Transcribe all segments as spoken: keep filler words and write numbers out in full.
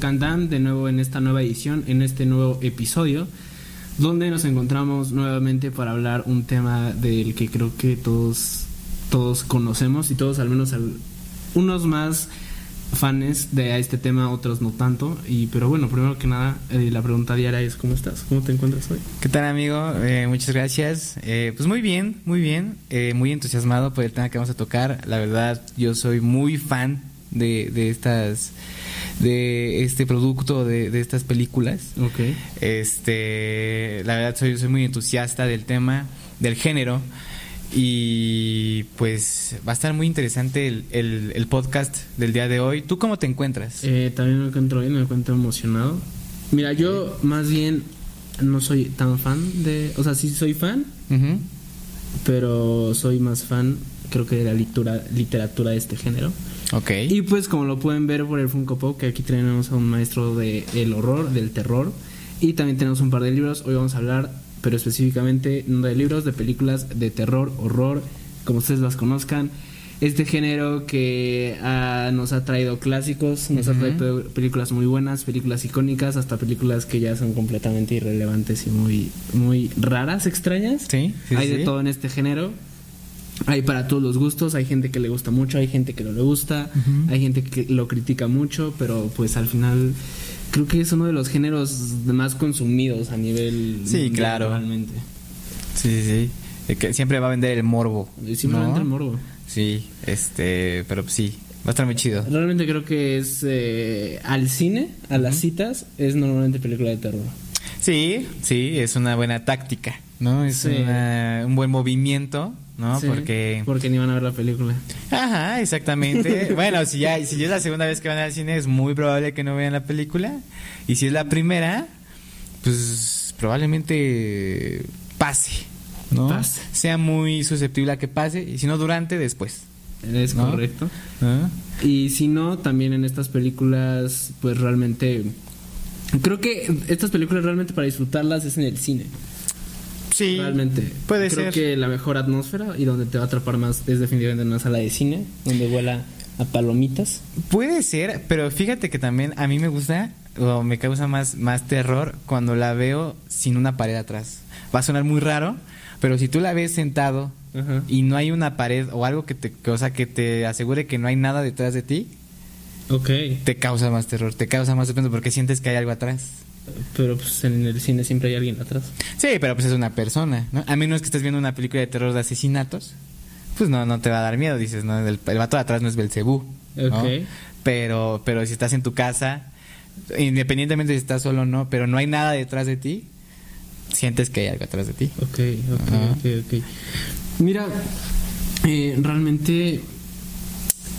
Chuk and Dam, de nuevo en esta nueva edición, en este nuevo episodio, donde nos encontramos nuevamente para hablar un tema del que creo que todos, todos conocemos, y todos, al menos al, unos más fans de este tema, otros no tanto. Y pero bueno, primero que nada, eh, la pregunta diaria es: ¿cómo estás? ¿Cómo te encuentras hoy? ¿Qué tal, amigo? Eh, muchas gracias. Eh, pues muy bien, muy bien, eh, muy entusiasmado por el tema que vamos a tocar. La verdad, yo soy muy fan de, de estas, de este producto, de, de estas películas. Okay. Este, la verdad, soy soy muy entusiasta del tema, del género. Y pues va a estar muy interesante el, el, el podcast del día de hoy. ¿Tú cómo te encuentras? Eh, también me encuentro bien, me encuentro emocionado. Mira, yo más bien no soy tan fan de... O sea, sí soy fan, uh-huh, pero soy más fan, creo que, de la litura, literatura de este género. Ok. Y pues como lo pueden ver por el Funko Pop, que aquí tenemos a un maestro del horror, del terror. Y también tenemos un par de libros. Hoy vamos a hablar... pero específicamente no de libros, de películas de terror, horror, como ustedes las conozcan. Este género que uh, nos ha traído clásicos, nos uh-huh. ha traído películas muy buenas, películas icónicas, hasta películas que ya son completamente irrelevantes y muy, muy raras, extrañas. Sí, sí, hay sí. de todo en este género. Hay para todos los gustos, hay gente que le gusta mucho, hay gente que no le gusta, uh-huh. hay gente que lo critica mucho, pero pues al final... creo que es uno de los géneros más consumidos a nivel... Sí, claro. Realmente. Sí, sí. El que siempre va a vender el morbo. Siempre va a vender el morbo. Sí, este... pero sí, va a estar muy chido. Realmente creo que es... Eh, al cine, a las uh-huh. citas, es normalmente película de terror. Sí, sí, es una buena táctica, ¿no? Es sí. una, un buen movimiento... ¿no? Sí, porque... porque ni van a ver la película. Ajá, exactamente. Bueno, si ya si es la segunda vez que van al cine, es muy probable que no vean la película. Y si es la primera, pues probablemente pase, ¿no? Pase. Sea muy susceptible a que pase. Y si no, durante, después. Es ¿no? correcto. ¿Ah? Y si no, también en estas películas, pues realmente... creo que estas películas realmente para disfrutarlas es en el cine. Sí, realmente. Puede Creo ser. que la mejor atmósfera y donde te va a atrapar más es definitivamente en una sala de cine, donde vuela a palomitas. Puede ser, pero fíjate que también a mí me gusta, o me causa más, más terror cuando la veo sin una pared atrás. Va a sonar muy raro, pero si tú la ves sentado uh-huh. y no hay una pared o algo que te, que, o sea, que te asegure que no hay nada detrás de ti, okay. te causa más terror, te causa más suspenso porque sientes que hay algo atrás. Pero pues en el cine siempre hay alguien atrás. Sí, pero pues es una persona, ¿no? A menos que estés viendo una película de terror de asesinatos, pues no, no te va a dar miedo. Dices, no, el, el vato de atrás no es Belcebú, ¿no? Okay. Pero, pero si estás en tu casa, independientemente de si estás solo o no, pero no hay nada detrás de ti, sientes que hay algo atrás de ti. Ok, ok, ¿no? ok, ok. Mira, eh, realmente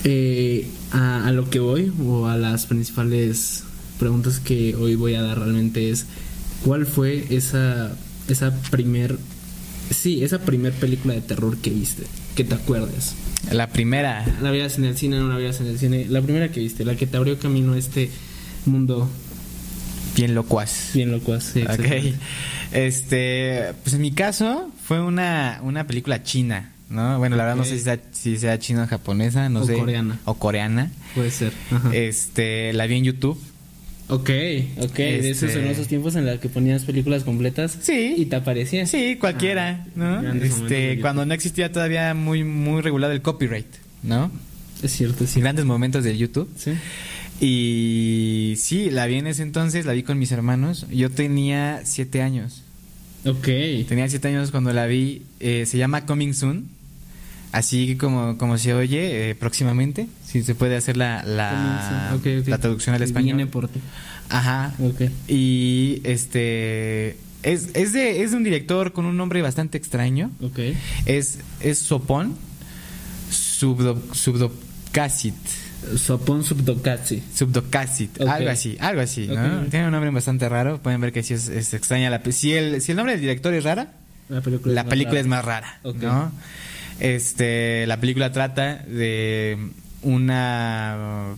eh, a, a lo que voy, o a las principales... preguntas que hoy voy a dar realmente es ¿cuál fue esa esa primer sí esa primer película de terror que viste, que te acuerdes? La primera. La veías en el cine, no la veías en el cine, la primera que viste, la que te abrió camino a este mundo bien locuaz. Bien locuaz, sí. Okay. Este, pues en mi caso fue una una película china, ¿no? Bueno, la okay. verdad no sé si sea, si sea china o japonesa, no o sé. O coreana. O coreana. Puede ser. Ajá. Este, la vi en YouTube. Ok, ok, este... de esos hermosos tiempos en los que ponías películas completas sí, y te aparecía. Sí, cualquiera, ah, ¿no? Este, cuando no existía todavía muy muy regulado el copyright, ¿no? Es cierto, sí. Grandes momentos del YouTube. Sí. Y sí, la vi en ese entonces, la vi con mis hermanos. Yo tenía siete años. Ok. Tenía siete años cuando la vi. Eh, se llama Coming Soon. Así como como se oye, eh, próximamente, si se puede hacer la la, okay, okay. la traducción al español. Viene por ti. Ajá. Okay. Y este es es de es de un director con un nombre bastante extraño. Okay. Es es Sopon Subdocacit. Sopon Subdocacit. Subdocacit, okay. algo así, algo así, okay, ¿no? Okay. Tiene un nombre bastante raro, pueden ver que sí es, es extraña la si el si el nombre del director es rara, la película, la es, película más es más rara, okay. ¿no? Este, la película trata de una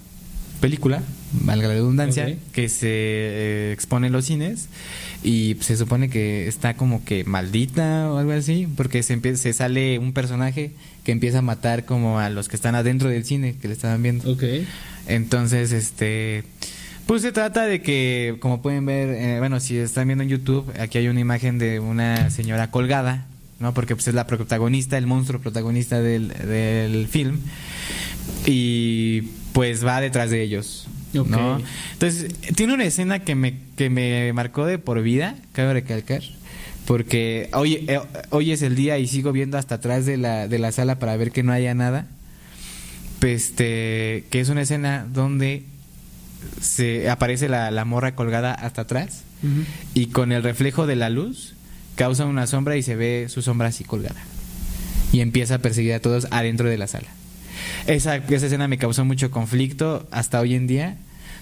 película, valga la redundancia, okay. que se eh, expone en los cines y se supone que está como que maldita o algo así, porque se empieza, se sale un personaje que empieza a matar como a los que están adentro del cine, que le estaban viendo. Okay. Entonces, este, Pues se trata de que, como pueden ver, eh, bueno, si están viendo en YouTube, aquí hay una imagen de una señora colgada, ¿no? Porque pues, es la protagonista, el monstruo protagonista del, del film. Y pues va detrás de ellos, okay, ¿no? Entonces, tiene una escena que me, que me marcó de por vida, cabe recalcar. Porque hoy, eh, hoy es el día y sigo viendo hasta atrás de la, de la sala para ver que no haya nada. Este, que es una escena donde se aparece la, la morra colgada hasta atrás, uh-huh, y con el reflejo de la luz causa una sombra y se ve su sombra así colgada y empieza a perseguir a todos adentro de la sala. Esa, esa escena me causó mucho conflicto hasta hoy en día.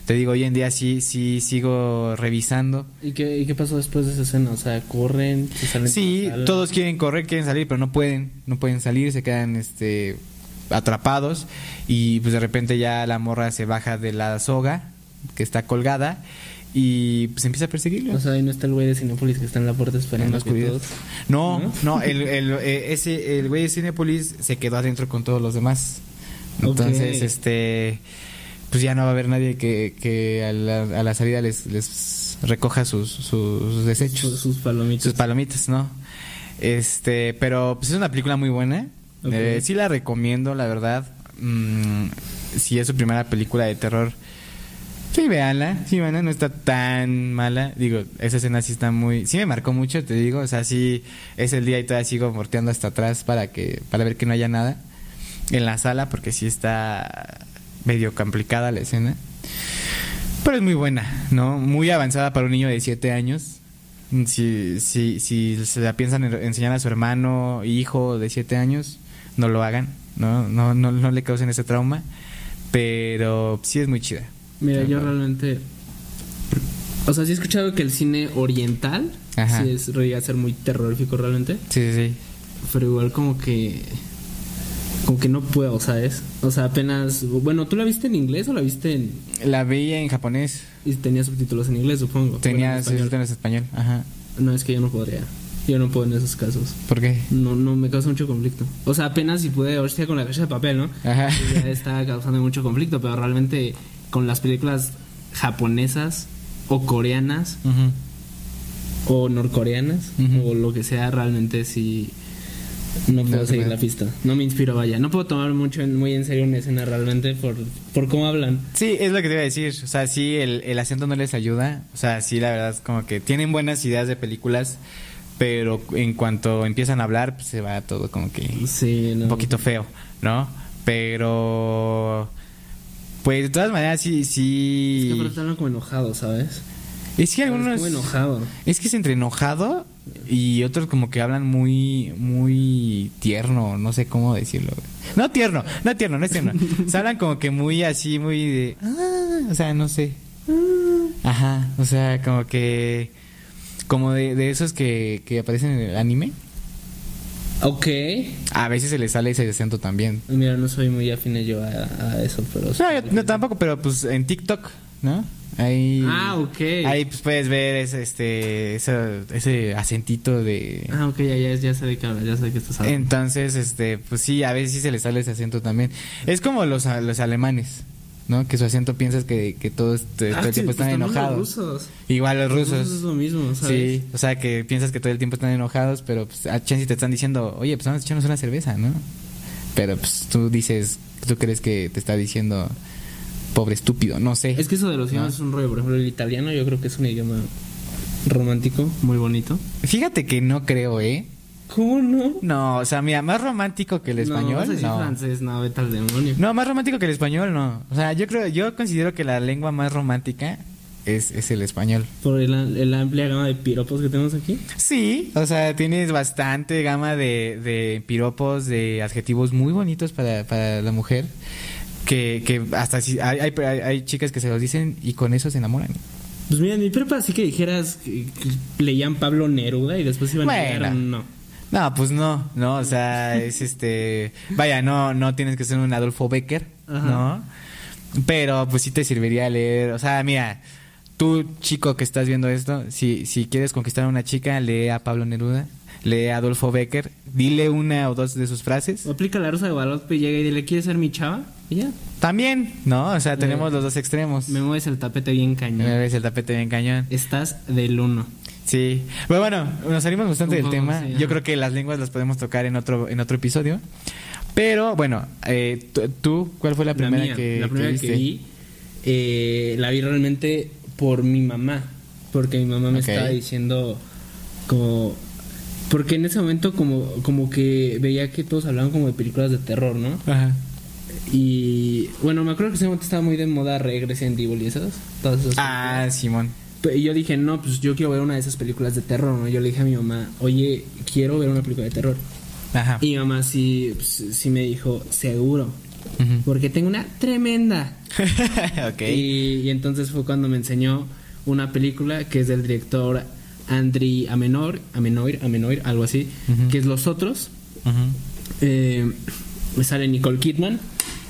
Te digo, hoy en día sí, sí sigo revisando. ¿Y qué, y qué pasó después de esa escena? O sea, ¿corren? ¿Se salen? Sí, todos quieren correr, quieren salir, pero no pueden, no pueden salir, se quedan este atrapados. Y pues de repente ya la morra se baja de la soga que está colgada y pues empieza a perseguirlo. O sea, ahí no está el güey de Cinépolis que está en la puerta esperando a que todos... No, no, no, el, el, ese, el güey de Cinépolis se quedó adentro con todos los demás. Entonces, okay, este... pues ya no va a haber nadie que, que a, la, a la salida les, les recoja sus, sus desechos. Sus, sus palomitas. Sus palomitas, ¿no? Este, pero pues es una película muy buena. Okay. Eh, sí la recomiendo, la verdad. Mm, si es su primera película de terror, sí, véanla. Sí, véanla, no está tan mala. Digo, esa escena sí está muy... sí me marcó mucho, te digo. O sea, sí es el día y todavía sigo morteando hasta atrás para, que, para ver que no haya nada en la sala, porque sí está... medio complicada la escena, pero es muy buena, ¿no? Muy avanzada para un niño de siete años. Si, si, si se la piensan enseñar a su hermano, hijo de siete años, no lo hagan, ¿no? No, no, no le causen ese trauma, pero sí es muy chida. Mira, yo realmente, o sea, sí he escuchado que el cine oriental, ajá, sí es, llega a ser muy terrorífico realmente. Sí, sí, sí. Pero igual como que... como que no puedo, ¿sabes? O sea, apenas... bueno, ¿tú la viste en inglés o la viste en...? La vi en japonés. Y tenía subtítulos en inglés, supongo. Tenía subtítulos en español, ajá. No, es que yo no podría. Yo no puedo en esos casos. ¿Por qué? No, no, me causa mucho conflicto. O sea, apenas si pude... hostia, con la caja de papel, ¿no? Ajá. Ya está causando mucho conflicto, pero realmente con las películas japonesas o coreanas, uh-huh, o norcoreanas, uh-huh, o lo que sea, realmente sí... no puedo no, seguir la pista. No me inspiro, vaya. No puedo tomar mucho en, muy en serio una escena realmente por, por cómo hablan. Sí, es lo que te iba a decir. O sea, sí, el, el acento no les ayuda. O sea, sí, la verdad es como que tienen buenas ideas de películas, pero en cuanto empiezan a hablar, pues, se va todo como que sí, no, un poquito feo, ¿no? Pero... pues de todas maneras, sí... sí. Es que pero están como enojados, ¿sabes? Es que algunos... es como enojado. Es que es entre enojado... y otros como que hablan muy muy tierno, no sé cómo decirlo. No tierno, no tierno, no es tierno. Se hablan como que muy así, muy de... ah, o sea, no sé. Ajá, o sea, como que... como de, de esos que, que aparecen en el anime. Ok. A veces se les sale ese acento también. Mira, no soy muy afín yo a, a eso, pero... no, yo, no, tampoco, pero pues en TikTok, ¿no? Ahí, ah, okay. Ahí pues puedes ver ese, este, ese, ese acentito de... ah, ok, ya, ya, ya sé de qué hablas, ya sé de qué estás hablando. Entonces, este, pues sí, a veces sí se les sale ese acento también. Es como los, los alemanes, ¿no? Que su acento piensas que, que todos este, ah, todo el tiempo sí, pues están enojados. Los rusos. Igual los, los rusos. rusos es lo mismo, ¿sabes? Sí, o sea, que piensas que todo el tiempo están enojados, pero pues a chance te están diciendo, oye, pues vamos a echarnos una cerveza, ¿no? Pero pues tú dices, tú crees que te está diciendo... pobre estúpido, no sé. Es que eso de los idiomas, ¿no?, es un rollo. Por ejemplo, el italiano yo creo que es un idioma romántico, muy bonito. Fíjate que no creo, ¿eh? ¿Cómo no? No, o sea, mira, más romántico que el español, no. No sé si no. Francés, no, vete al demonio. No, más romántico que el español, no. O sea, yo creo, yo considero que la lengua más romántica es, es el español. ¿Por la amplia gama de piropos que tenemos aquí? Sí, o sea, tienes bastante gama de, de piropos, de adjetivos muy bonitos para, para la mujer. Que, que hasta si hay, hay, hay chicas que se los dicen y con eso se enamoran. Pues mira, en mi prepa así que dijeras que, que leían Pablo Neruda y después iban, bueno, a llegar, no. No, pues no, no, o sea, es este... vaya, no, no tienes que ser un Adolfo Becker, ajá, ¿no? Pero pues sí te serviría leer, o sea, mira, tú chico que estás viendo esto, si, si quieres conquistar a una chica, lee a Pablo Neruda. Lee a Adolfo Becker, dile una o dos de sus frases. O aplica la rosa de Guadalupe y llega y dile, ¿quieres ser mi chava? Y ya. También, ¿no? O sea, tenemos eh, los dos extremos. Me mueves el tapete bien cañón. Me mueves el tapete bien cañón. Estás del uno. Sí. Pero bueno, nos salimos bastante del tema. Sí, yo creo que las lenguas las podemos tocar en otro, en otro episodio. Pero bueno, eh, tú, ¿cuál fue la primera la mía, que La primera que, que vi, eh, la vi realmente por mi mamá. Porque mi mamá me okay. estaba diciendo como... Porque en ese momento como, como que veía que todos hablaban como de películas de terror, ¿no? Ajá. Y bueno, me acuerdo que ese momento estaba muy de moda Resident Evil y esas, todas esas ah, películas. Simón. Y yo dije, no, pues yo quiero ver una de esas películas de terror, ¿no? Yo le dije a mi mamá, oye, quiero ver una película de terror. Ajá. Y mi mamá sí, pues, sí me dijo, seguro, uh-huh. porque tengo una tremenda. Okay. Y, y entonces fue cuando me enseñó una película que es del director Andri Amenor, Amenoir, Amenoir, algo así, uh-huh. que es Los Otros. Uh-huh. eh, me sale Nicole Kidman.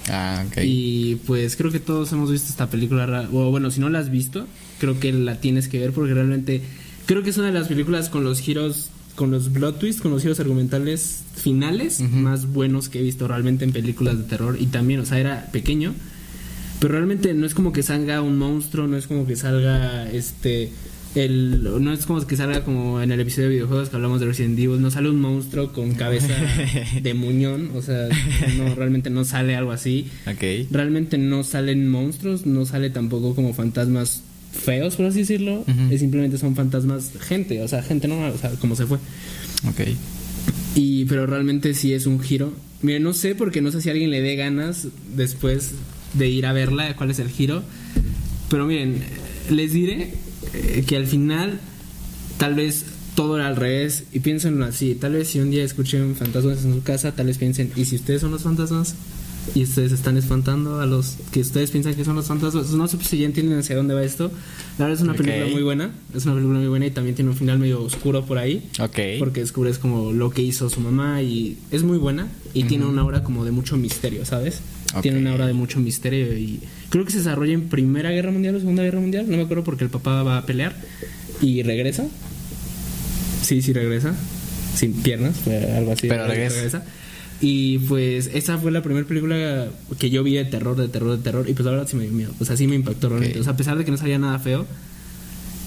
Ah, okay. Y pues creo que todos hemos visto esta película. O bueno, si no la has visto, creo que la tienes que ver porque realmente creo que es una de las películas con los giros, con los plot twists, con los giros argumentales finales uh-huh. más buenos que he visto realmente en películas de terror. Y también, o sea, era pequeño, pero realmente no es como que salga un monstruo, no es como que salga este... El, no es como que salga como en el episodio de videojuegos que hablamos de Resident Evil. No sale un monstruo con cabeza de muñón. O sea, no, realmente no sale algo así. Okay. Realmente no salen monstruos. No sale tampoco como fantasmas feos, por así decirlo. Uh-huh. Simplemente son fantasmas gente. O sea, gente normal. O sea, como se fue. Okay. Y, pero realmente sí es un giro. Mira, no sé porque no sé si a alguien le dé ganas después de ir a verla cuál es el giro. Pero miren, les diré que al final tal vez todo era al revés. Y piénsenlo así, tal vez si un día escuchen fantasmas en su casa, tal vez piensen, ¿y si ustedes son los fantasmas? Y ustedes están espantando a los que ustedes piensan que son los fantasmas. No sé si ya entienden hacia dónde va esto. La verdad es una okay. película muy buena. Es una película muy buena y también tiene un final medio oscuro por ahí. Okay. Porque descubres como lo que hizo su mamá y es muy buena. Y uh-huh. tiene una aura como de mucho misterio, ¿sabes? Okay. Tiene una aura de mucho misterio y creo que se desarrolla en Primera Guerra Mundial o Segunda Guerra Mundial. No me acuerdo porque el papá va a pelear y regresa. Sí, sí regresa. Sin piernas, algo así. Pero regresa. regresa. Y pues esa fue la primera película que yo vi de terror, de terror, de terror. Y pues la verdad sí me dio miedo. O sea, sí me impactó realmente. Okay. O sea, a pesar de que no salía nada feo,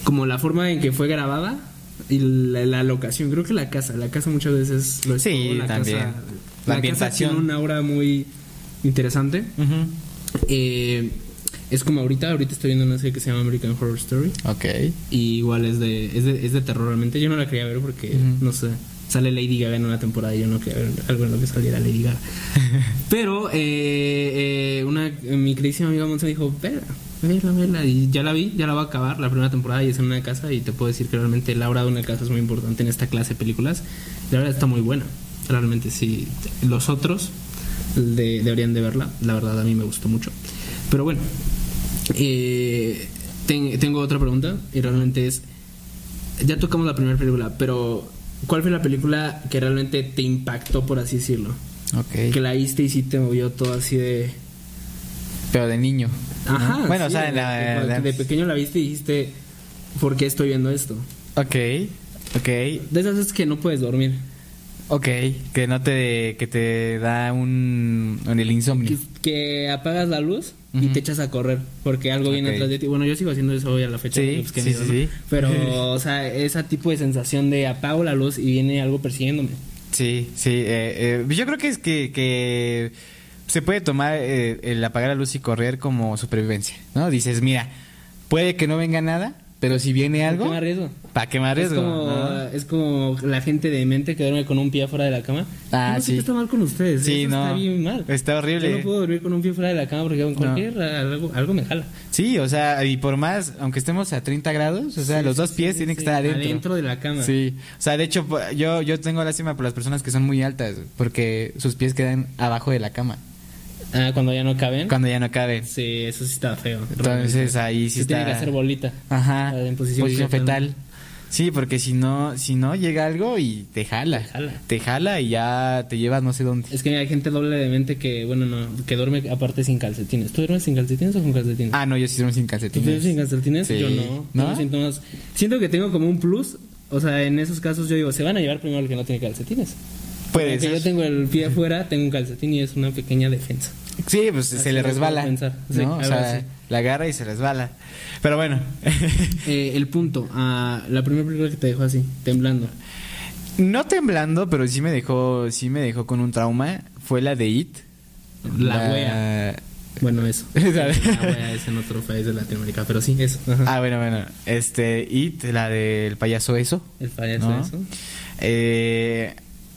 como la forma en que fue grabada y la, la locación. Creo que la casa, la casa muchas veces lo es. Sí, la también. Casa, la, la ambientación. Casa tiene una aura muy interesante. Uh-huh. Eh, es como ahorita, ahorita estoy viendo una serie que se llama American Horror Story. Ok. Y igual es de, es de, es de terror realmente. Yo no la quería ver porque, uh-huh. no sé... Sale Lady Gaga en una temporada y yo no quería ver algo en lo que saliera Lady Gaga. Pero eh, eh, una, mi queridísima amiga Montse me dijo, verla, verla, verla. Y ya la vi, ya la voy a acabar la primera temporada y es en una casa. Y te puedo decir que realmente el aura de una casa es muy importante en esta clase de películas. La verdad está muy buena. Realmente sí, Los Otros de, deberían de verla. La verdad a mí me gustó mucho. Pero bueno, eh, ten, tengo otra pregunta y realmente es... Ya tocamos la primera película, pero... ¿Cuál fue la película que realmente te impactó, por así decirlo? Okay. Que la viste y sí te movió todo así de... Pero de niño. Ajá. ¿No? Bueno, sí, o sea, de, la, la, la... de pequeño la viste y dijiste, ¿por qué estoy viendo esto? Ok, ok. De esas veces que no puedes dormir. Ok, que no te... que te da un... un el insomnio. Que, que apagas la luz uh-huh. y te echas a correr porque algo okay. viene atrás de ti. Bueno, yo sigo haciendo eso hoy a la fecha. Sí, pues, que sí, miedo, sí, ¿no? sí. Pero, o sea, ese tipo de sensación de apago la luz y viene algo persiguiéndome. Sí, sí. Eh, eh, yo creo que es que... que se puede tomar eh, el apagar la luz y correr como supervivencia, ¿no? Dices, mira, puede que no venga nada... Pero si viene algo... ¿Para qué me arriesgo? ¿Para qué me arriesgo? Es como, ¿no? Es como la gente demente que duerme con un pie afuera de la cama. Ah, no sé sí. qué está mal con ustedes. Sí, eso no. Está bien mal. Está horrible. Yo no puedo dormir con un pie afuera de la cama porque con cualquier... No. Algo, algo me jala. Sí, o sea, y por más... Aunque estemos a treinta grados, o sea, sí, los dos pies sí, tienen sí, que estar adentro. Adentro de la cama. Sí. O sea, de hecho, yo, yo tengo lástima por las personas que son muy altas porque sus pies quedan abajo de la cama. Ah, cuando ya no caben. Cuando ya no caben. Sí, eso sí está feo. Entonces ahí sí, sí está. Tiene que hacer bolita. Ajá. En posición, posición fetal. fetal. Sí, porque si no, si no llega algo y te jala. Te jala. Te jala y ya te llevas no sé dónde. Es que hay gente doble de mente que, bueno, no, que duerme aparte sin calcetines. ¿Tú duermes sin calcetines o con calcetines? Ah, no, yo sí duermo sin calcetines. ¿Tú duermes sin calcetines? Sí. Yo no. ¿No? Tengo Siento que tengo como un plus. O sea, en esos casos yo digo, se van a llevar primero el que no tiene calcetines. Porque yo tengo el pie afuera, tengo un calcetín y es una pequeña defensa. Sí, pues así se le resbala, ¿no? Sí, o sea, sí. La agarra y se resbala. Pero bueno. eh, El punto, uh, la primera película que te dejó así, temblando. No temblando, pero sí me dejó, sí me dejó con un trauma. Fue la de It. La, la... wea. Bueno, eso. La wea es en otro país de Latinoamérica, pero sí, eso. Ajá. Ah, bueno, bueno. Este, It, la del payaso eso. El payaso, ¿no? Eso. Eh...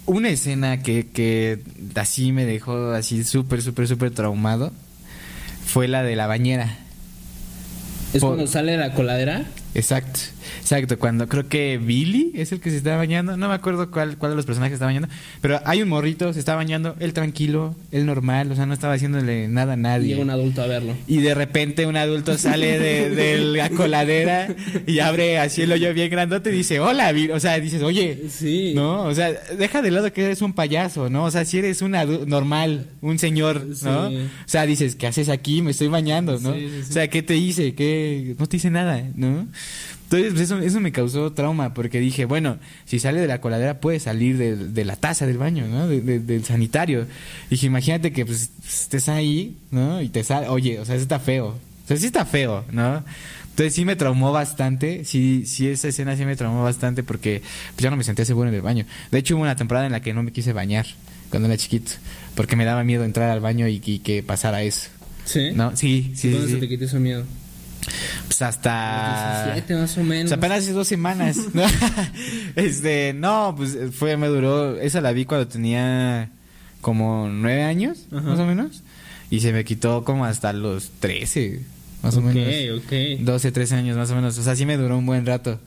Una escena que, que así me dejó así súper, súper, súper traumado fue la de la bañera. ¿Es Por, cuando sale la coladera? Exacto, exacto. Cuando creo que Billy es el que se está bañando. No me acuerdo cuál, cuál de los personajes está bañando. Pero hay un morrito, se está bañando, él tranquilo, él normal. O sea, no estaba haciéndole nada a nadie. Llega un adulto a verlo. Y de repente un adulto sale de, de la coladera y abre así el hoyo bien grandote y dice, hola, Billy. O sea, dices, oye, sí, ¿no? O sea, deja de lado que eres un payaso, ¿no? O sea, si eres un adulto normal, un señor, ¿no? Sí. O sea, dices, ¿qué haces aquí? Me estoy bañando, ¿no? Sí, sí, sí. O sea, ¿qué te hice? ¿Qué? No te hice nada, ¿no? Entonces pues eso, eso me causó trauma, porque dije, bueno, si sale de la coladera puede salir de, de la taza del baño, ¿no? De, de, del sanitario. Dije, imagínate que pues estés ahí, ¿no? Y te sale, oye, o sea, eso está feo. O sea, sí está feo, ¿no? Entonces sí me traumó bastante. Sí, sí, esa escena sí me traumó bastante, porque pues, ya no me sentía seguro en el baño. De hecho, hubo una temporada en la que no me quise bañar cuando era chiquito, porque me daba miedo entrar al baño y, y que pasara eso. ¿Sí? ¿No? Sí, sí. ¿Dónde sí, se sí. te quitó ese miedo? Pues hasta diecisiete más o menos. O sea, apenas hace dos semanas. ¿No? Este, no, pues fue, me duró. Esa la vi cuando tenía como nueve años, ajá, más o menos. Y se me quitó como hasta los trece, más okay, o menos. Ok, ok. doce, trece años más o menos. O sea, sí me duró un buen rato.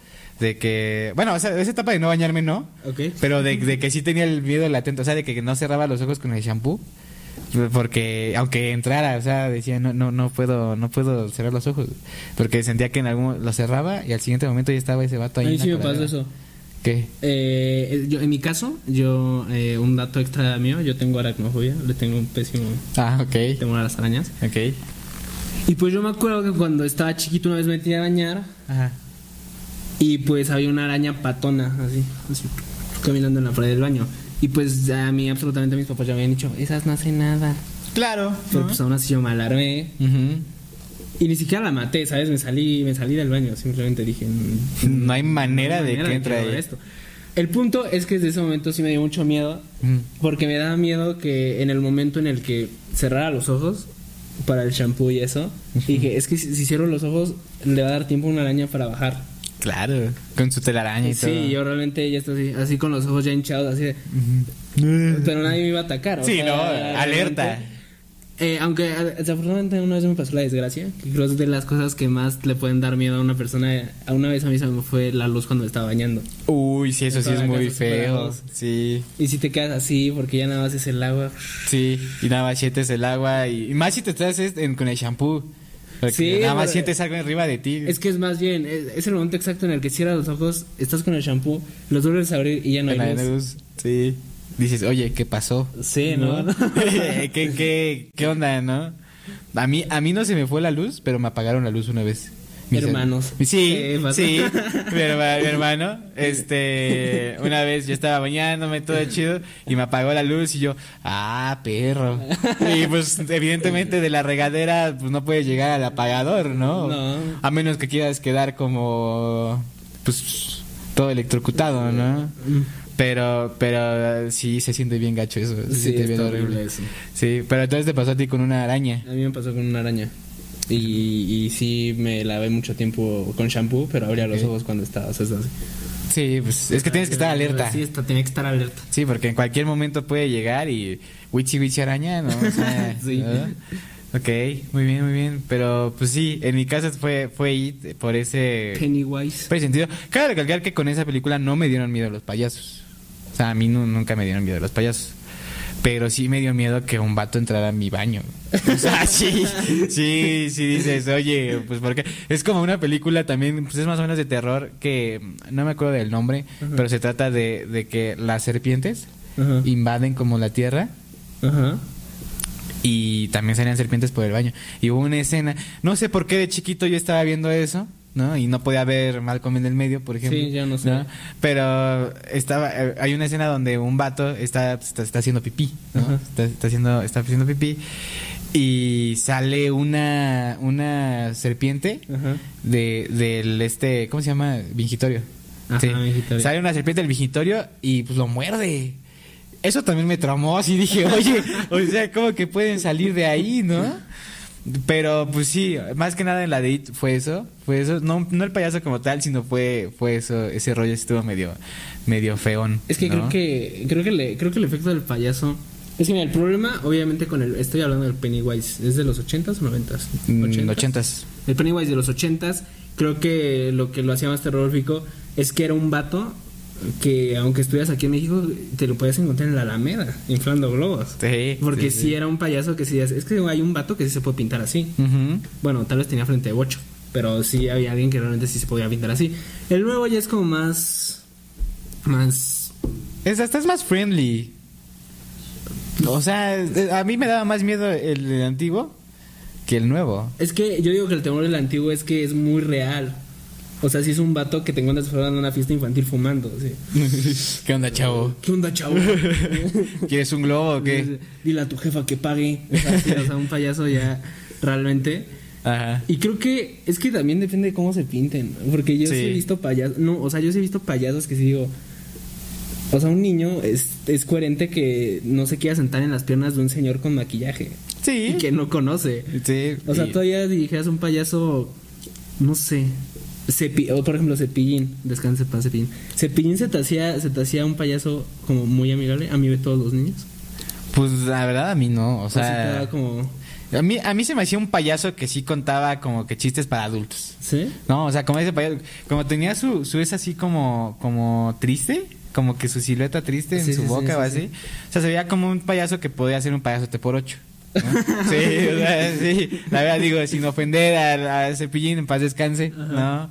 De que, bueno, o sea, esa etapa de no bañarme, no. Okay. Pero de, de que sí tenía el miedo latente. O sea, de que no cerraba los ojos con el shampoo. Porque aunque entrara, o sea, decía no, no, no puedo, no puedo cerrar los ojos, porque sentía que en algún lo cerraba y al siguiente momento ya estaba ese vato ahí. A mí sí me pasó eso. ¿Qué? Eh, yo, en mi caso, yo eh, un dato extra mío, yo tengo aracnofobia, le tengo un pésimo. Ah, okay. Tengo una de las arañas. Okay. Y pues yo me acuerdo que cuando estaba chiquito una vez me metí a bañar. Ajá. Y pues había una araña patona así, así caminando en la pared del baño. Y pues a mí absolutamente mis papás ya me habían dicho, esas no hacen nada. Claro. Pero ¿no? Pues aún así yo me alarmé. Uh-huh. Y ni siquiera la maté, ¿sabes? Me salí, me salí del baño. Simplemente dije, no hay manera, no hay manera de que entre de esto. El punto es que desde ese momento sí me dio mucho miedo. Uh-huh. Porque me daba miedo que en el momento en el que cerrara los ojos para el shampoo y eso, uh-huh, dije, es que si, si cierro los ojos le va a dar tiempo a una araña para bajar. Claro, con su telaraña y sí, todo. Sí, yo realmente ya estoy así, así con los ojos ya hinchados, así de, uh-huh. Pero nadie me iba a atacar. O sí, sea, no, alerta. Eh, aunque desafortunadamente una vez me pasó la desgracia, que creo que es de las cosas que más le pueden dar miedo a una persona. A una vez a mí se me fue la luz cuando me estaba bañando. Uy, sí, eso me sí es muy feo. Sí. Y si te quedas así, porque ya nada más es el agua. Sí, y nada más sientes el agua. Y, y más si te estás con el shampoo. Porque sí, nada más sientes algo arriba de ti. Es que es más bien, es, es el momento exacto en el que cierras los ojos, estás con el shampoo, los vuelves a abrir y ya no hay luz. luz. Sí. Dices, oye, ¿qué pasó? Sí, ¿no? ¿No? ¿Qué, qué, ¿Qué onda, no? A mí, a mí no se me fue la luz, pero me apagaron la luz una vez. Mis hermanos. Her- sí, eh, sí. Mi hermano, mi hermano, este, una vez yo estaba bañándome todo chido y me apagó la luz y yo, ah, perro. Y pues evidentemente de la regadera pues no puedes llegar al apagador, ¿no? No. A menos que quieras quedar como pues todo electrocutado, ¿no? Pero pero sí se siente bien gacho eso, se sí, siente bien horrible eso. Sí, pero entonces te pasó a ti con una araña. A mí me pasó con una araña. Y, y sí me lavé mucho tiempo con shampoo, pero abría okay. los ojos cuando estaba, o sea, así. Sí, pues es que tienes que estar alerta. Sí, está, tiene que estar alerta. Sí, porque en cualquier momento puede llegar y wichi wichi araña, ¿no? O sea, sí. ¿No? Ok, muy bien, muy bien. Pero pues sí, en mi caso fue fue It por ese... Pennywise. Por ese sentido. Cabe recalcar que con esa película no me dieron miedo los payasos. O sea, a mí no, nunca me dieron miedo los payasos. Pero sí me dio miedo que un vato entrara a mi baño. O sea, sí, sí, sí dices, oye, pues porque es como una película también, pues es más o menos de terror que, no me acuerdo del nombre, ajá, pero se trata de, de que las serpientes, ajá, invaden como la tierra, ajá, y también salían serpientes por el baño. Y hubo una escena, no sé por qué de chiquito yo estaba viendo eso, ¿no? Y no podía ver Malcolm en el medio, por ejemplo. Sí, yo no sé. ¿No? Pero estaba, hay una escena donde un vato está, está, está haciendo pipí, ¿no? Está, está haciendo, está haciendo pipí Y sale una una serpiente Ajá. de del este, ¿cómo se llama? Vingitorio. Ajá, sí. Vingitorio. Sale una serpiente del vingitorio y pues lo muerde. Eso también me traumó, así dije, oye, o sea, ¿cómo que pueden salir de ahí, no? Pero pues sí, más que nada en la de It fue eso, fue eso, no, no el payaso como tal, sino fue, fue eso, ese rollo estuvo medio, medio feón. Es que ¿no? creo que, creo que le, creo que el efecto del payaso. Es que mira, el problema, obviamente, con el... Estoy hablando del Pennywise. ¿Es de los ochentas o noventas? Ochentas. El Pennywise de los ochentas. Creo que lo que lo hacía más terrorífico es que era un vato que, aunque estuvieras aquí en México, te lo podías encontrar en la Alameda, inflando globos. Sí. Porque sí, sí. sí era un payaso que sí... Es que hay un vato que sí se puede pintar así. Uh-huh. Bueno, tal vez tenía frente de bocho. Pero sí había alguien que realmente sí se podía pintar así. El nuevo ya es como más... Más... Es, hasta es más friendly. O sea, a mí me daba más miedo el, el antiguo que el nuevo. Es que yo digo que el temor del antiguo es que es muy real. O sea, si es un vato que te encuentras fuera en una fiesta infantil fumando, ¿sí? ¿Qué onda, chavo? ¿Qué onda, chavo? ¿Quieres un globo o qué? Dile a tu jefa que pague. O sea, sí, o sea, un payaso ya realmente. Ajá. Y creo que es que también depende de cómo se pinten. Porque yo sí, sí he visto payasos. No, o sea, yo sí he visto payasos que sí digo... O sea, un niño es, es coherente que no se quiera sentar en las piernas de un señor con maquillaje. Sí. Y que no conoce. Sí. O sea, todavía dirigías un payaso, no sé, Cepi- o por ejemplo Cepillín, descanse para Cepillín. Cepillín se te hacía, se te hacía un payaso como muy amigable. A mí de todos los niños. Pues la verdad a mí no, o sea, como... A mí, a mí se me hacía un payaso que sí contaba como que chistes para adultos. ¿Sí? No, o sea, como ese payaso, como tenía su, su es así como, como triste, como que su silueta triste en sí, su sí, boca sí, o así. Sí. O sea, se veía como un payaso que podía ser un payasote por ocho, ¿no? Sí, o sea, sí. La verdad digo, sin ofender a, a Cepillín, en paz descanse, ¿no?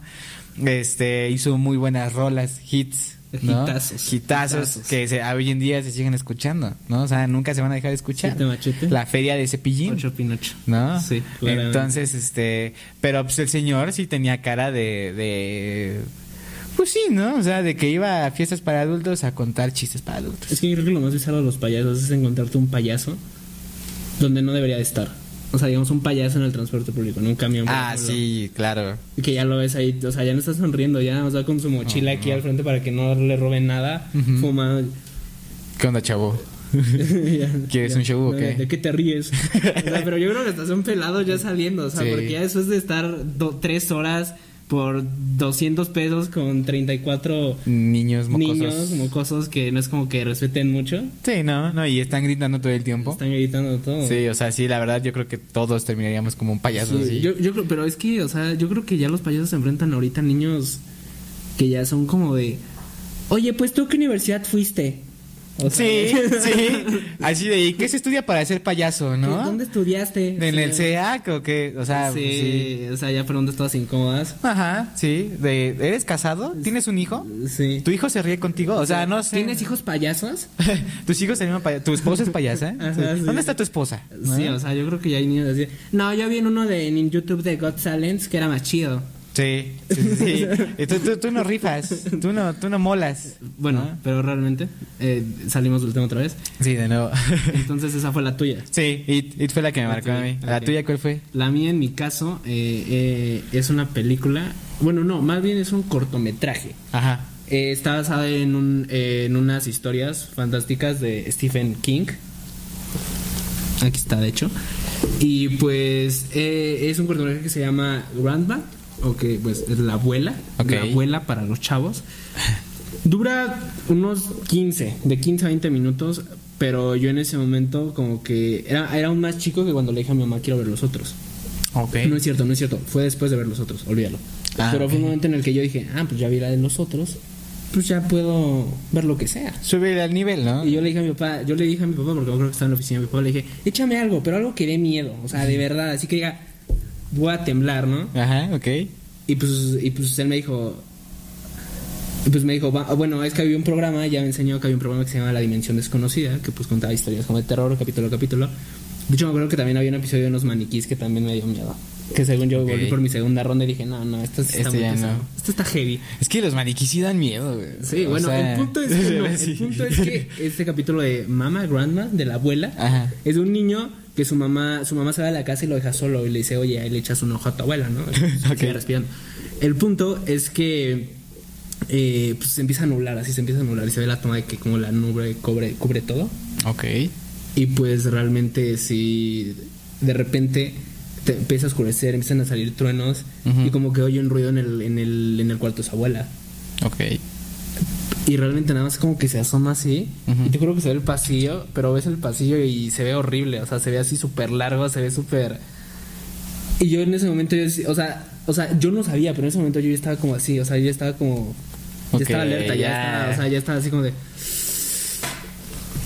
Este, hizo muy buenas rolas, hits, ¿no? Hitazos. Hitazos, hitazos. Que se, hoy en día se siguen escuchando, ¿no? O sea, nunca se van a dejar de escuchar. Machete. La feria de Cepillín. Ocho Pinocho. ¿No? Sí, claramente. Entonces, este... Pero pues el señor sí tenía cara de... de pues sí, ¿no? O sea, de que iba a fiestas para adultos a contar chistes para adultos. Es que yo creo que lo más bizarro de los payasos es encontrarte un payaso donde no debería de estar. O sea, digamos un payaso en el transporte público, en un camión. Ah, ejemplo, sí, claro. Y que ya lo ves ahí, o sea, ya no está sonriendo, ya nada más va con su mochila oh, aquí no. al frente para que no le roben nada, uh-huh. fuma. ¿Qué onda, chavo? ya, ¿Quieres ya, un show o qué? ¿De qué te ríes? O sea, pero yo creo que estás un pelado ya saliendo, o sea, sí. porque ya después de estar do, tres horas... Por doscientos pesos con treinta y cuatro niños mocosos. Niños mocosos que no es como que respeten mucho. Sí, no, no, y están gritando todo el tiempo. Están gritando todo. Sí, o sea, sí, la verdad yo creo que todos terminaríamos como un payaso. Sí, así. Yo, yo creo, pero es que, o sea, yo creo que ya los payasos se enfrentan ahorita a niños que ya son como de... Oye, pues ¿tú a qué universidad fuiste? O sea, sí, sí. Así de, ¿y qué se estudia para ser payaso, no? ¿Dónde estudiaste? En sí. el C E A C o qué, o sea, sí, sí, o sea, ya preguntas todas incómodas. Ajá, sí, de, ¿eres casado? ¿Tienes un hijo? Sí. ¿Tu hijo se ríe contigo? O sea, no sé. ¿Tienes hijos payasos? ¿Tus hijos se llaman payasos? ¿Tu esposa es payasa? Ajá, sí. ¿Dónde está tu esposa? ¿No? Sí, o sea, yo creo que ya hay niños así. No, yo vi en uno de en YouTube de Got Talent que era más chido. Sí, sí, sí. tú, tú, tú no rifas, tú no, tú no molas. Bueno, ¿no? Pero realmente eh, salimos del tema otra vez. Sí, de nuevo. Entonces esa fue la tuya. Sí, It, It fue la que me la marcó tuya. A mí. Okay. ¿La tuya cuál fue? La mía en mi caso eh, eh, es una película, bueno no, más bien es un cortometraje. Ajá. Eh, está basada en, un, eh, en unas historias fantásticas de Stephen King. Aquí está de hecho. Y pues eh, es un cortometraje que se llama Grandma. Ok, pues es la abuela, okay. La abuela para los chavos. Dura unos quince, de quince a veinte minutos. Pero yo en ese momento como que era, era un más chico que cuando le dije a mi mamá quiero ver los otros. Okay. No es cierto, no es cierto, fue después de ver los otros, olvídalo. ah, Pero okay. fue un momento en el que yo dije, ah, pues ya vi la de los otros, pues ya puedo ver lo que sea. Subir al nivel, ¿no? Y yo le dije a mi papá, yo le dije a mi papá porque yo creo que estaba en la oficina. Mi papá le dije, échame algo, pero algo que dé miedo. O sea, de verdad, así que diga voy a temblar, ¿no? Ajá, ok. Y pues, y pues él me dijo... Pues me dijo... Va, bueno, es que había un programa... Ya me enseñó que había un programa que se llama La Dimensión Desconocida... Que pues contaba historias como de terror, capítulo a capítulo. De hecho, me acuerdo que también había un episodio de unos maniquís que también me dio miedo. Que según yo okay. volví por mi segunda ronda y dije... No, no, esto está, este muy ya no. Esto está heavy. Es que los maniquís sí dan miedo, güey. Sí, o bueno, sea... el punto es que no, el punto es que este capítulo de Mama, Grandma, de la abuela... Ajá. Es de un niño... que su mamá su mamá se va de la casa y lo deja solo y le dice, oye, ahí le echas un ojo a tu abuela, ¿no? Okay. Sigue respirando. El punto es que eh, pues se empieza a nublar, así se empieza a nublar y se ve la toma de que como la nube cubre, cubre todo. Ok. Y pues realmente si de repente te empieza a oscurecer, empiezan a salir truenos, uh-huh, y como que oye un ruido en el, en el, en el cuarto de su abuela. Ok. Y realmente nada más como que se asoma así, uh-huh, y te juro que se ve el pasillo, pero ves el pasillo y se ve horrible, o sea, se ve así súper largo, se ve súper... Y yo en ese momento, yo, o sea, o sea, yo no sabía, pero en ese momento yo estaba como así, o sea, yo estaba como... Okay, ya estaba alerta, ya, ya estaba, o sea, ya estaba así como de...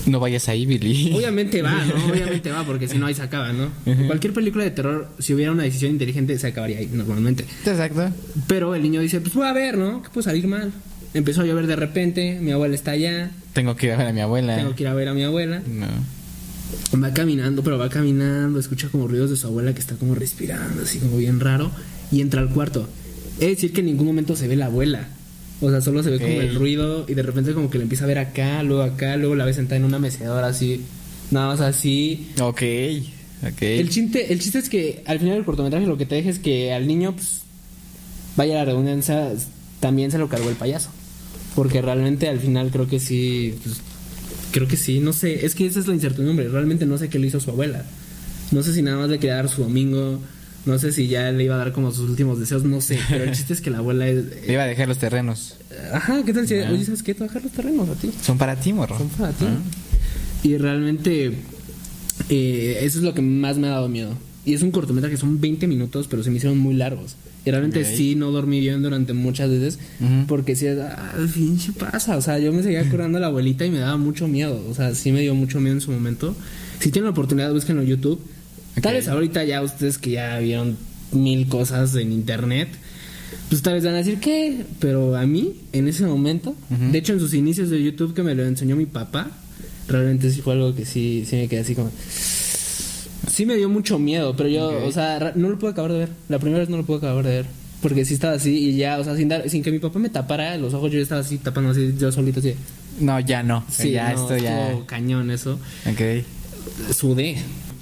No vayas ahí, Billy. Obviamente va, ¿no? Obviamente va, porque si no ahí se acaba, ¿no? Uh-huh. Cualquier película de terror, si hubiera una decisión inteligente, se acabaría ahí normalmente. Exacto. Pero el niño dice, pues voy a ver, ¿no? ¿Qué puede salir mal? Empezó a llover de repente, mi abuela está allá. Tengo que ir a ver a mi abuela. Tengo que ir a ver a mi abuela. No. Va caminando, pero va caminando, escucha como ruidos de su abuela que está como respirando, así como bien raro. Y entra al cuarto. Es decir, que en ningún momento se ve la abuela. O sea, solo se ve, okay, como el ruido y de repente como que la empieza a ver acá, luego acá, luego la ve sentada en una mecedora así, nada más así. Ok, ok. El chiste, el chiste es que al final del cortometraje lo que te deja es que al niño, pues, vaya la redundancia, también se lo cargó el payaso. Porque realmente al final creo que sí, pues, creo que sí, no sé, es que esa es la incertidumbre, realmente no sé qué le hizo su abuela. No sé si nada más le quería dar su domingo, no sé si ya le iba a dar como sus últimos deseos, no sé, pero el chiste es que la abuela es, eh, le iba a dejar los terrenos. Ajá, ¿qué tal si, ah, oye, sabes qué, te voy a dejar los terrenos a ti? Son para ti, morro. Son para ti. Ah. Y realmente eh, eso es lo que más me ha dado miedo. Y es un cortometraje, son veinte minutos, pero se me hicieron muy largos. Y realmente, okay, sí, no dormí bien durante muchas veces, uh-huh, porque sí, al fin se pasa. O sea, yo me seguía curando a la abuelita y me daba mucho miedo. O sea, sí me dio mucho miedo en su momento. Si tienen la oportunidad, búsquenlo en YouTube. Okay. Tal vez ahorita ya ustedes que ya vieron mil cosas en internet, pues tal vez van a decir, ¿qué? Pero a mí, en ese momento, uh-huh, de hecho en sus inicios de YouTube que me lo enseñó mi papá, realmente sí fue algo que sí, sí me quedé así como... Sí me dio mucho miedo, pero yo, okay, o sea, no lo pude acabar de ver. La primera vez no lo pude acabar de ver, porque sí estaba así y ya, o sea, sin dar, sin que mi papá me tapara los ojos, yo estaba así tapando así, yo solito así. No, ya no. Sí, ya no, esto ya. Estuvo cañón eso. Okay. Sudé.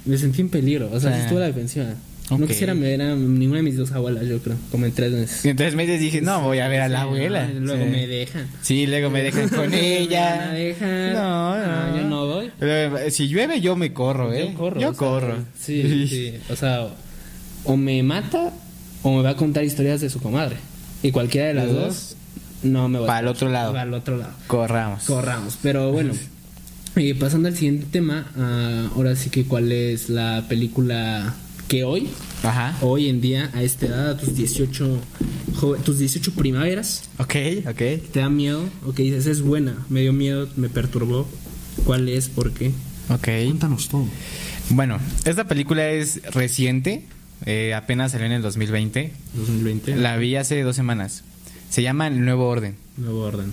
Me sentí en peligro, o sea, ah, estuvo a la defensiva. Okay. No quisiera ver a ninguna de mis dos abuelas, yo creo, como en tres meses. Y en tres meses dije, no, voy a ver a la abuela. No, luego sí me dejan. Sí, luego me dejan con ella. Me dejan. No, no, no, yo no voy. Pero si llueve yo me corro, ¿eh? Yo corro. Yo corro. Sea, sí, sí. O sea, o me mata o me va a contar historias de su comadre. Y cualquiera de las dos, dos, no me voy. Para el otro lado. Para el otro lado. Corramos. Corramos, pero bueno. Y pasando al siguiente tema, uh, ahora sí que cuál es la película... Que hoy, ajá, hoy en día, a esta edad, a tus dieciocho, joven, tus dieciocho primaveras. Ok, ok. Te da miedo, ok, dices, es buena, me dio miedo, me perturbó. ¿Cuál es? ¿Por qué? Ok. Cuéntanos todo. Bueno, esta película es reciente, eh, apenas salió en el dos mil veinte. dos mil veinte. La vi hace dos semanas. Se llama El Nuevo Orden. Nuevo Orden.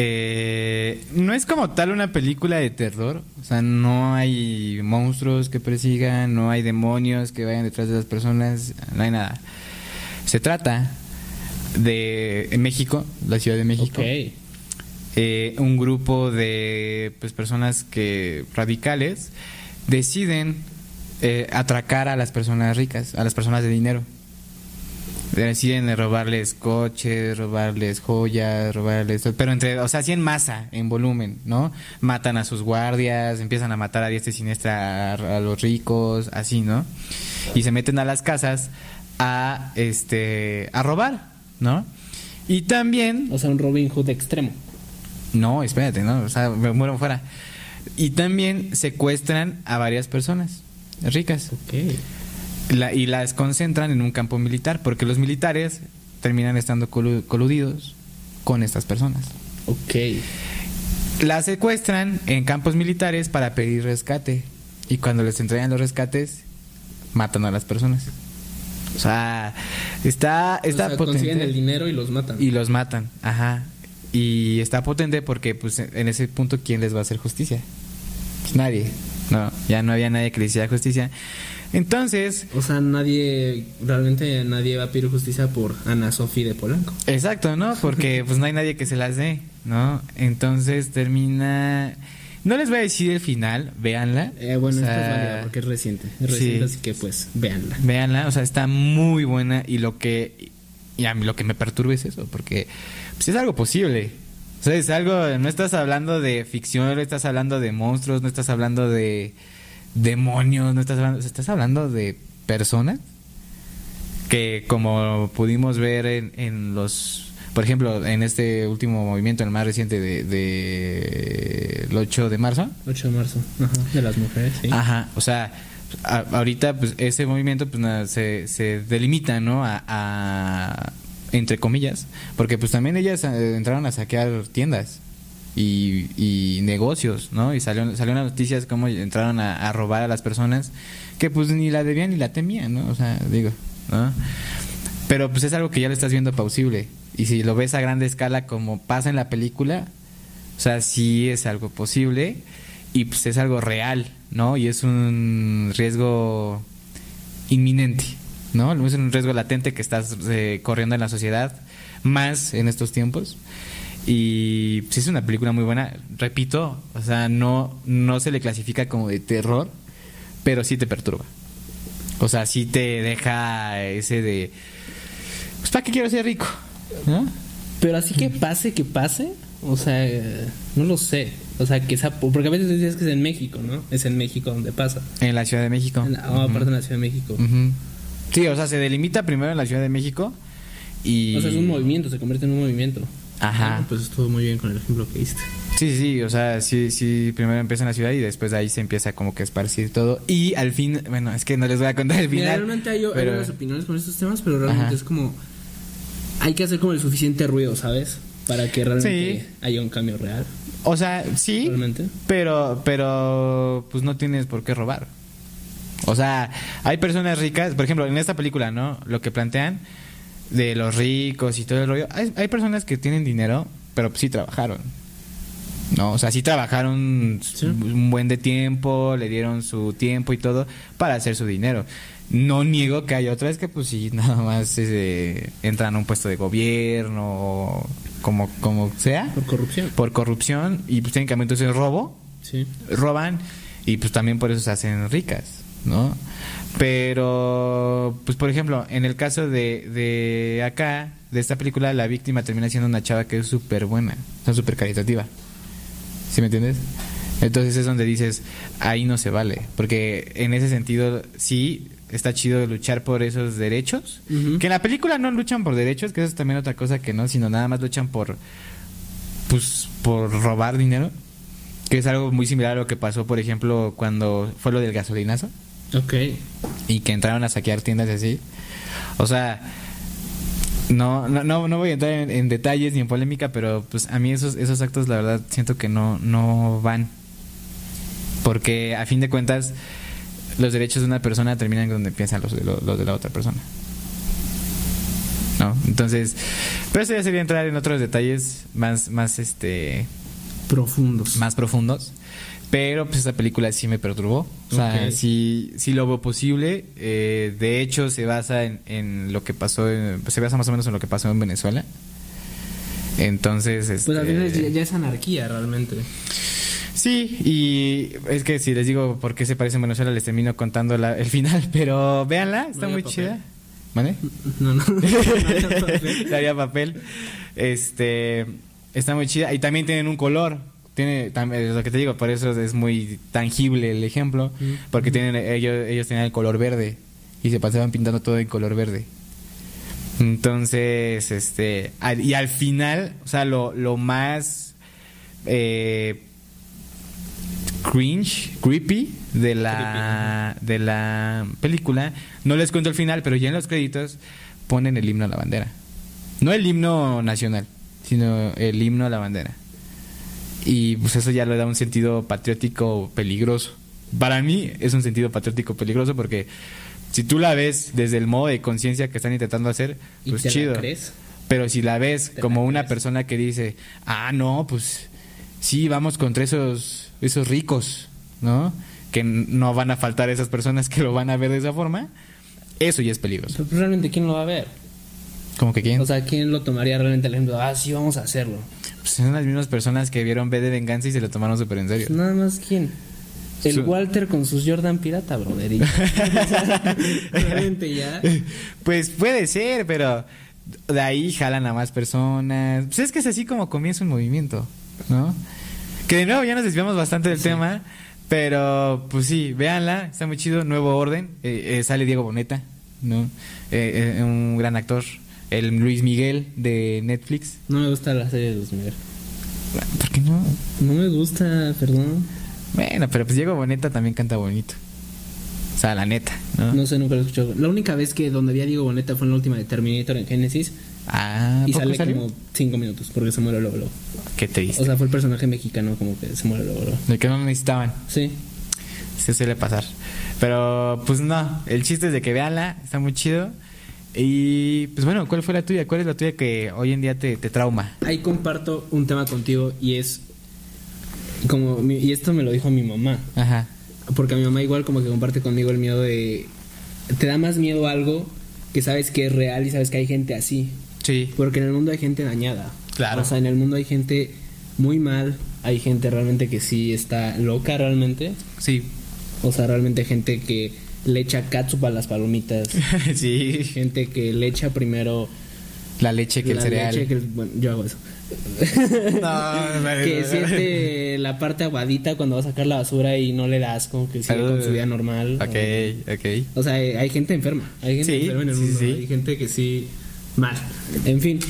Eh, no es como tal una película de terror. O sea, no hay monstruos que persigan, no hay demonios que vayan detrás de las personas, no hay nada. Se trata de México, la Ciudad de México, okay, eh, un grupo de pues, personas que radicales deciden eh, atracar a las personas ricas, a las personas de dinero. Deciden robarles coches, robarles joyas, robarles... Pero entre... O sea, así en masa, en volumen, ¿no? Matan a sus guardias, empiezan a matar a diestra y siniestra a, a los ricos, así, ¿no? Y se meten a las casas a, este... a robar, ¿no? Y también... O sea, un Robin Hood extremo. No, espérate, ¿no? O sea, me muero fuera. Y también secuestran a varias personas ricas. Ok. La, y las concentran en un campo militar, porque los militares terminan estando colu- coludidos con estas personas. Ok. Las secuestran en campos militares para pedir rescate. Y cuando les entregan los rescates, matan a las personas. O sea, está, está o sea, potente. Consiguen el dinero y los matan. Y los matan, ajá. Y está potente porque pues en ese punto, ¿quién les va a hacer justicia? Pues nadie. No, ya no había nadie que le hiciera justicia. Entonces, o sea, nadie, realmente nadie va a pedir justicia por Ana Sofía de Polanco. Exacto, ¿no? Porque pues no hay nadie que se las dé, ¿no? Entonces termina No les voy a decir el final, véanla. Eh, bueno, o sea, esta es válida porque es reciente. Es reciente, sí. Así que pues, véanla. Véanla, o sea, está muy buena. Y lo que, y a mí lo que me perturba es eso, porque pues, es algo posible. O sea, es algo, no estás hablando de ficción, no estás hablando de monstruos, no estás hablando de demonios, no estás hablando, o sea, estás hablando de personas que, como pudimos ver en, en los, por ejemplo, en este último movimiento, el más reciente de, de el ocho de marzo. ocho de marzo, ajá, de las mujeres, sí. Ajá, o sea, a, ahorita pues ese movimiento pues nada, se, se delimita, ¿no? A, a entre comillas, porque pues también ellas entraron a saquear tiendas y, y negocios, ¿no? Y salieron, salieron las noticias como entraron a, a robar a las personas que pues ni la debían ni la temían, ¿no? O sea, digo, ¿no? Pero pues es algo que ya lo estás viendo plausible, y si lo ves a grande escala como pasa en la película, o sea, sí es algo posible y pues es algo real, ¿no? Y es un riesgo inminente, ¿no? Es un riesgo latente que estás eh, corriendo en la sociedad, más en estos tiempos. Y pues, es una película muy buena, repito, o sea, no, no se le clasifica como de terror, pero sí te perturba. O sea, sí te deja ese de, pues, ¿para qué quiero ser rico? ¿No? Pero así que pase, que pase, o sea, no lo sé. O sea, que esa, porque a veces decías que es en México, ¿no? Es en México donde pasa. En la Ciudad de México. En la, oh, uh-huh. Aparte de la Ciudad de México. Uh-huh. Sí, o sea, se delimita primero en la Ciudad de México y... O sea, es un movimiento, se convierte en un movimiento. Ajá. Ah, pues estuvo muy bien con el ejemplo que diste. Sí, sí, o sea, sí, sí, primero empieza en la ciudad y después de ahí se empieza como que a esparcir todo. Y al fin, bueno, es que no les voy a contar el final. Mira, realmente hay, pero... hay unas opiniones con estos temas, pero realmente, ajá, es como... Hay que hacer como el suficiente ruido, ¿sabes? Para que realmente, sí, haya un cambio real. O sea, sí, realmente. Pero, pero, pues no tienes por qué robar. O sea, hay personas ricas, por ejemplo, en esta película, ¿no? Lo que plantean de los ricos y todo el rollo. Hay, hay personas que tienen dinero, pero pues sí trabajaron, ¿no? O sea, sí trabajaron, ¿sí?, un buen de tiempo, le dieron su tiempo y todo para hacer su dinero. No niego que hay otras que pues sí, nada más eh, entran a un puesto de gobierno, como, como sea. Por corrupción. Por corrupción, y pues técnicamente eso es robo. Sí. Roban, y pues también por eso se hacen ricas, ¿no? Pero pues por ejemplo, en el caso de, de acá, de esta película, la víctima termina siendo una chava que es súper buena, o sea, súper caritativa, ¿sí me entiendes? Entonces es donde dices, ahí no se vale, porque en ese sentido sí está chido luchar por esos derechos, uh-huh, que en la película no luchan por derechos, que eso es también otra cosa que no, sino nada más luchan por, pues, por robar dinero, que es algo muy similar a lo que pasó, por ejemplo, cuando fue lo del gasolinazo. Ok. Y que entraron a saquear tiendas así. O sea, no no no, no voy a entrar en, en detalles ni en polémica, pero pues a mí esos esos actos la verdad siento que no no van. Porque a fin de cuentas los derechos de una persona terminan donde empiezan los de, los, los de la otra persona, ¿no? Entonces, pero eso ya sería entrar en otros detalles más más este profundos. Más profundos. Pero pues esta película sí me perturbó. O sea, okay, sí, sí lo veo posible. Eh, de hecho, se basa en, en lo que pasó, en, se basa más o menos en lo que pasó en Venezuela. Entonces, pues este, a veces ya, ya es anarquía realmente. Sí, y es que si les digo por qué se parece en Venezuela, les termino contando la, el final. Pero véanla, está no muy papel. chida. ¿Vale? No, no. no había papel. No había papel. Este, está muy chida. Y también tienen un color. Tiene, es lo que te digo, por eso es muy tangible el ejemplo, mm. porque tienen, ellos, ellos tenían el color verde y se pasaban pintando todo en color verde. Entonces, este, al, y al final, o sea, lo, lo más eh, cringe, creepy de la, creepy. de la película, no les cuento el final, pero ya en los créditos ponen el himno a la bandera. No el himno nacional, sino el himno a la bandera. Y pues eso ya le da un sentido patriótico peligroso. Para mí es un sentido patriótico peligroso, porque si tú la ves desde el modo de conciencia que están intentando hacer, pues ¿y te chido la crees? Pero si la ves como la una crees? persona que dice, ah, no, pues sí, vamos contra esos, esos ricos, ¿no? Que no van a faltar esas personas que lo van a ver de esa forma. Eso ya es peligroso. Pero realmente, ¿quién lo va a ver? ¿Cómo que quién? O sea, ¿quién lo tomaría realmente el ejemplo? Ah, sí, vamos a hacerlo. Pues son las mismas personas que vieron B de Venganza y se lo tomaron súper en serio. Nada más, ¿quién? El Su... Walter con sus Jordan pirata, brother. Realmente ya. Pues puede ser, pero de ahí jalan a más personas. Pues es que es así como comienza un movimiento, ¿no? Que de nuevo ya nos desviamos bastante del sí. tema, pero pues sí, véanla, está muy chido. Nuevo Orden, eh, eh, sale Diego Boneta, ¿no? Eh, eh, un gran actor. El Luis Miguel de Netflix. No me gusta la serie de Luis Miguel. ¿Por qué no? No me gusta, perdón. Bueno, pero pues Diego Boneta también canta bonito. O sea, la neta, ¿no? No sé, nunca lo he escuchado. La única vez que donde vi a Diego Boneta fue en la última de Terminator en Génesis. Ah, y sale salió? como cinco minutos porque se muere luego, luego. Qué triste. O sea, fue el personaje mexicano como que se muere luego, luego. De que no necesitaban. Sí. Se suele pasar. Pero pues no, el chiste es de que véanla, está muy chido. Y pues bueno, ¿cuál fue la tuya? ¿Cuál es la tuya que hoy en día te, te trauma? Ahí comparto un tema contigo y es como mi, y esto me lo dijo mi mamá. Ajá. Porque a mi mamá igual como que comparte conmigo el miedo de... Te da más miedo algo que sabes que es real y sabes que hay gente así. Sí. Porque en el mundo hay gente dañada. Claro. O sea, en el mundo hay gente muy mal. Hay gente realmente que sí está loca realmente. Sí. O sea, realmente gente que le echa catsup a las palomitas. Sí. Gente que le echa primero... La leche que la el cereal. Leche que el, bueno, yo hago eso. No, no, que siente la parte aguadita cuando va a sacar la basura y no le das como que sigue uh, con su vida normal. Okay, o, okay. O sea, hay gente enferma, hay gente sí, enferma en el sí, mundo, sí. Hay gente que sí mal. En fin,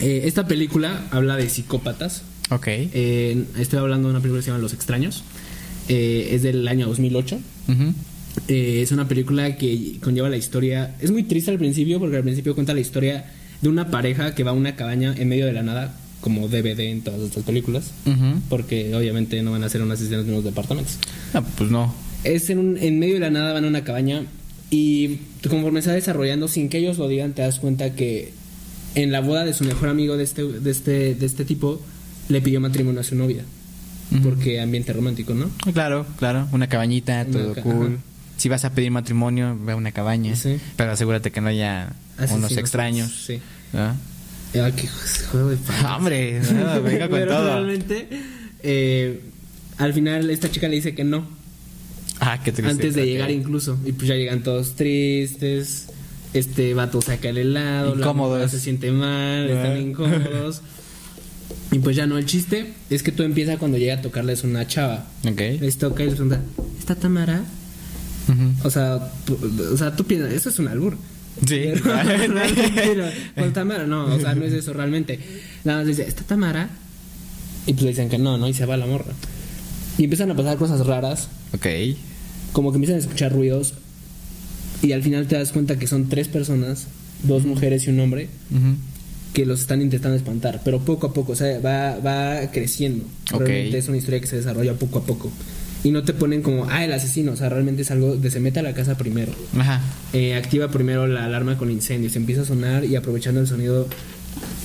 eh, esta película habla de psicópatas. Okay. Eh, estoy hablando de una película que se llama Los Extraños. Eh, es del año dos mil ocho. Uh-huh. Eh, es una película que conlleva la historia. Es muy triste al principio porque al principio cuenta la historia de una pareja que va a una cabaña en medio de la nada, como D V D en todas estas películas. Uh-huh. Porque obviamente no van a ser unas escenas de unos departamentos. Ah, pues no. Es en, un, en medio de la nada, van a una cabaña. Y conforme se va desarrollando, sin que ellos lo digan, te das cuenta que en la boda de su mejor amigo de este, de este, de este tipo, le pidió matrimonio a su novia. Uh-huh. Porque ambiente romántico, ¿no? Claro, claro. Una cabañita, una todo ca- cool. Ajá. Si vas a pedir matrimonio, ve a una cabaña. Sí. Pero asegúrate que no haya... Asesinos. Unos extraños. Sí. ¿Ah? Ah, qué juego de padres. Hombre, no, venga con pero todo. Realmente, eh, al final esta chica le dice que no. Ah, qué triste. Antes de okay. llegar incluso. Y pues ya llegan todos tristes. Este vato saca el helado. Incómodos. La se siente mal, ¿verdad? Están incómodos. Y pues ya no, el chiste es que todo empieza cuando llega a tocarles una chava. Okay. Les toca y les pregunta, ¿está Tamara? Uh-huh. O sea, o sea, tú piensas, eso es un albur. Sí, pero con Tamara no, o sea, no es eso realmente. Nada más dice, ¿está Tamara? Y pues le dicen que no, ¿no? Y se va la morra. Y empiezan a pasar cosas raras. Ok. Como que empiezan a escuchar ruidos. Y al final te das cuenta que son tres personas, dos mujeres y un hombre, uh-huh. que los están intentando espantar. Pero poco a poco, o sea, va, va creciendo. Okay. Realmente es una historia que se desarrolla poco a poco. Y no te ponen como, ah, el asesino. O sea, realmente es algo de se mete a la casa primero. Ajá. Eh, activa primero la alarma con incendios. Empieza a sonar y aprovechando el sonido,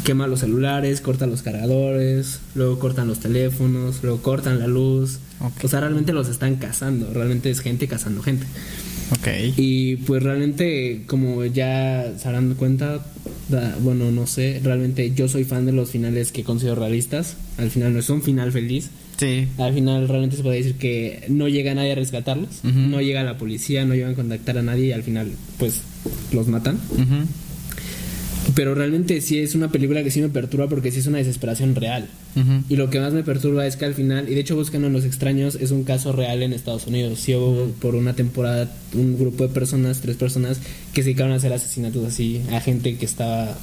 quema los celulares, corta los cargadores, luego cortan los teléfonos, luego cortan la luz. Okay. O sea, realmente los están cazando. Realmente es gente cazando gente. Ok. Y pues realmente, como ya se habrán dado cuenta, da, bueno, no sé. Realmente yo soy fan de los finales que considero realistas. Al final no es un final feliz. Sí. Al final realmente se puede decir que no llega nadie a rescatarlos. Uh-huh. No llega la policía, no llegan a contactar a nadie. Y al final pues los matan. Uh-huh. Pero realmente sí es una película que sí me perturba porque sí es una desesperación real. Uh-huh. Y lo que más me perturba es que al final, y de hecho buscando en Los Extraños, es un caso real en Estados Unidos. Sí hubo uh-huh. por una temporada un grupo de personas, tres personas, que se dedicaron a hacer asesinatos así a gente que estaba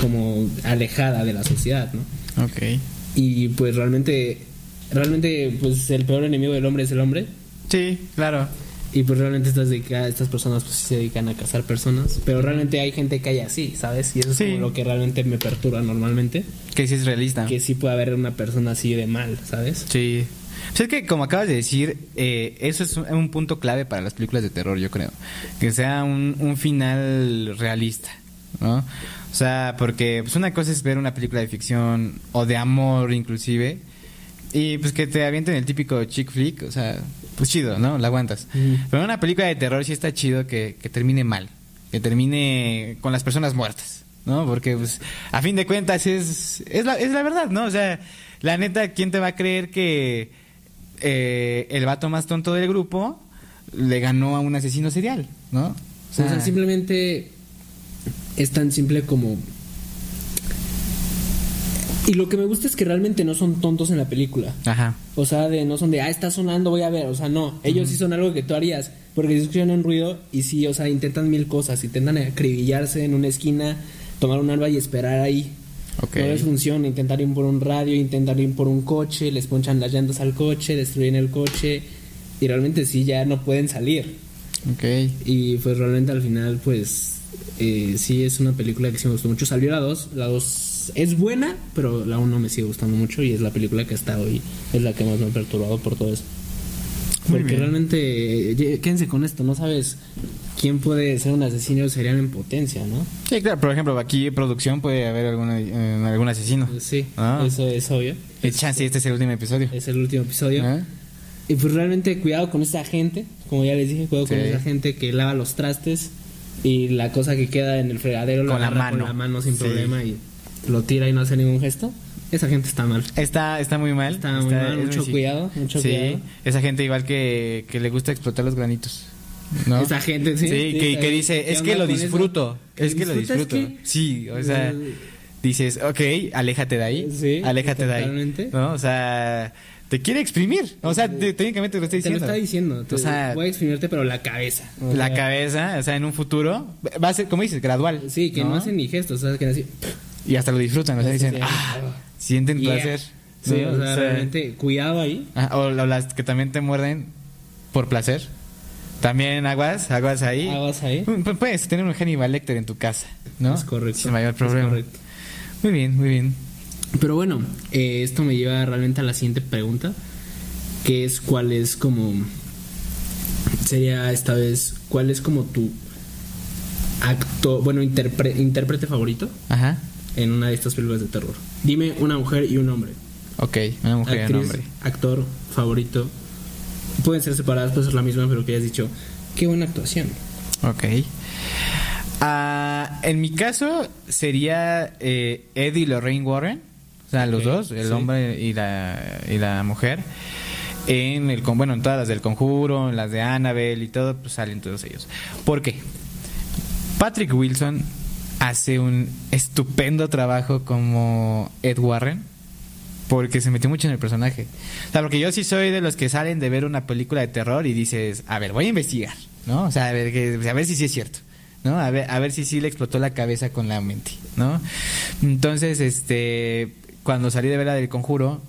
como alejada de la sociedad, ¿no? Ok. Y pues realmente... Realmente, pues, el peor enemigo del hombre es el hombre. Sí, claro. Y pues realmente estas, dedica- estas personas pues sí se dedican a cazar personas. Pero realmente hay gente que hay así, ¿sabes? Y eso es sí. como lo que realmente me perturba normalmente. Que sí es realista. Que sí puede haber una persona así de mal, ¿sabes? Sí. Pues es que, como acabas de decir, eh, eso es un, un punto clave para las películas de terror, yo creo. Que sea un, un final realista, ¿no? O sea, porque pues una cosa es ver una película de ficción o de amor inclusive... Y pues que te avienten el típico chick flick, o sea, pues chido, ¿no? La aguantas. Mm. Pero una película de terror sí está chido que, que termine mal, que termine con las personas muertas, ¿no? Porque, pues, a fin de cuentas es, es, la, es la verdad, ¿no? O sea, la neta, ¿quién te va a creer que eh, el vato más tonto del grupo le ganó a un asesino serial, ¿no? O sea, o sea simplemente es tan simple como... Y lo que me gusta es que realmente no son tontos en la película. Ajá. O sea, de no son de, ah, está sonando, voy a ver. O sea, no. Ellos uh-huh. sí son algo que tú harías. Porque escuchan un ruido y sí, o sea, intentan mil cosas. Intentan acribillarse en una esquina, tomar un arma y esperar ahí. Okay. No les funciona. Intentar ir por un radio, intentar ir por un coche. Les ponchan las llantas al coche, destruyen el coche. Y realmente sí, ya no pueden salir. Ok. Y pues realmente al final, pues... Eh, sí, es una película que sí me gustó mucho. Salió la dos. La dos es buena, pero la uno me sigue gustando mucho. Y es la película que hasta hoy es la que más me ha perturbado por todo eso. Muy Porque bien. realmente, eh, quédense con esto, no sabes quién puede ser un asesino serial en potencia, ¿no? Sí, claro, por ejemplo, aquí en producción puede haber alguna, eh, algún asesino. Sí, ah. eso es obvio. El chance, este es el último episodio. Es el último episodio. ¿Eh? Y pues realmente cuidado con esta gente, como ya les dije, cuidado sí. con esa gente que lava los trastes. Y la cosa que queda en el fregadero con, la mano. con la mano sin sí. problema y lo tira y no hace ningún gesto. Esa gente está mal. Está está muy mal. Está, está muy mal, mucho muy cuidado, mucho sí. cuidado. Esa gente igual que, que le gusta explotar los granitos, ¿no? Esa gente, sí. Sí, sí que, que dice, es que lo disfruto, que es que lo disfruto. Que... Sí, o sea, dices, ok, aléjate de ahí, sí, aléjate de ahí, ¿no? O sea... Te quiere exprimir. O sea, te, técnicamente te lo está diciendo. Te lo está diciendo. Te, o sea, voy a exprimirte, pero la cabeza. O la sea, cabeza, o sea, en un futuro. Va a ser, como dices, gradual. Sí, que no, no hacen ni gestos. O sea, que así. Y hasta lo disfrutan. O sea, dicen, sí, ah, sienten yeah. placer. Sí, sí, o sea, o sea realmente, sea, cuidado ahí. Ajá, o, o las que también te muerden por placer. También aguas, aguas ahí. Aguas ahí. P- puedes tener un Hannibal Lecter en tu casa, ¿no? Es correcto. Sin mayor problema. Es correcto. Muy bien, muy bien. Pero bueno, eh, esto me lleva realmente a la siguiente pregunta, que es cuál es como, sería esta vez, cuál es como tu acto, bueno, interpre, intérprete favorito. Ajá. En una de estas películas de terror. Dime una mujer y un hombre. Ok, una mujer Actriz, y un hombre. Actor favorito. Pueden ser separadas, puede ser la misma, pero que hayas dicho, qué buena actuación. Ok. Uh, en mi caso sería eh, Ed y Lorraine Warren. O sea, los okay, dos, el sí. hombre y la y la mujer. En el bueno, en todas las del Conjuro, en las de Annabelle y todo, pues salen todos ellos. ¿Por qué? Patrick Wilson hace un estupendo trabajo como Ed Warren, porque se metió mucho en el personaje. O sea, porque yo sí soy de los que salen de ver una película de terror y dices, a ver, voy a investigar, ¿no? O sea, a ver, que, a ver si sí es cierto, ¿no? A ver, a ver si sí le explotó la cabeza con la mente, ¿no? Entonces, este... cuando salí de Vera del Conjuro,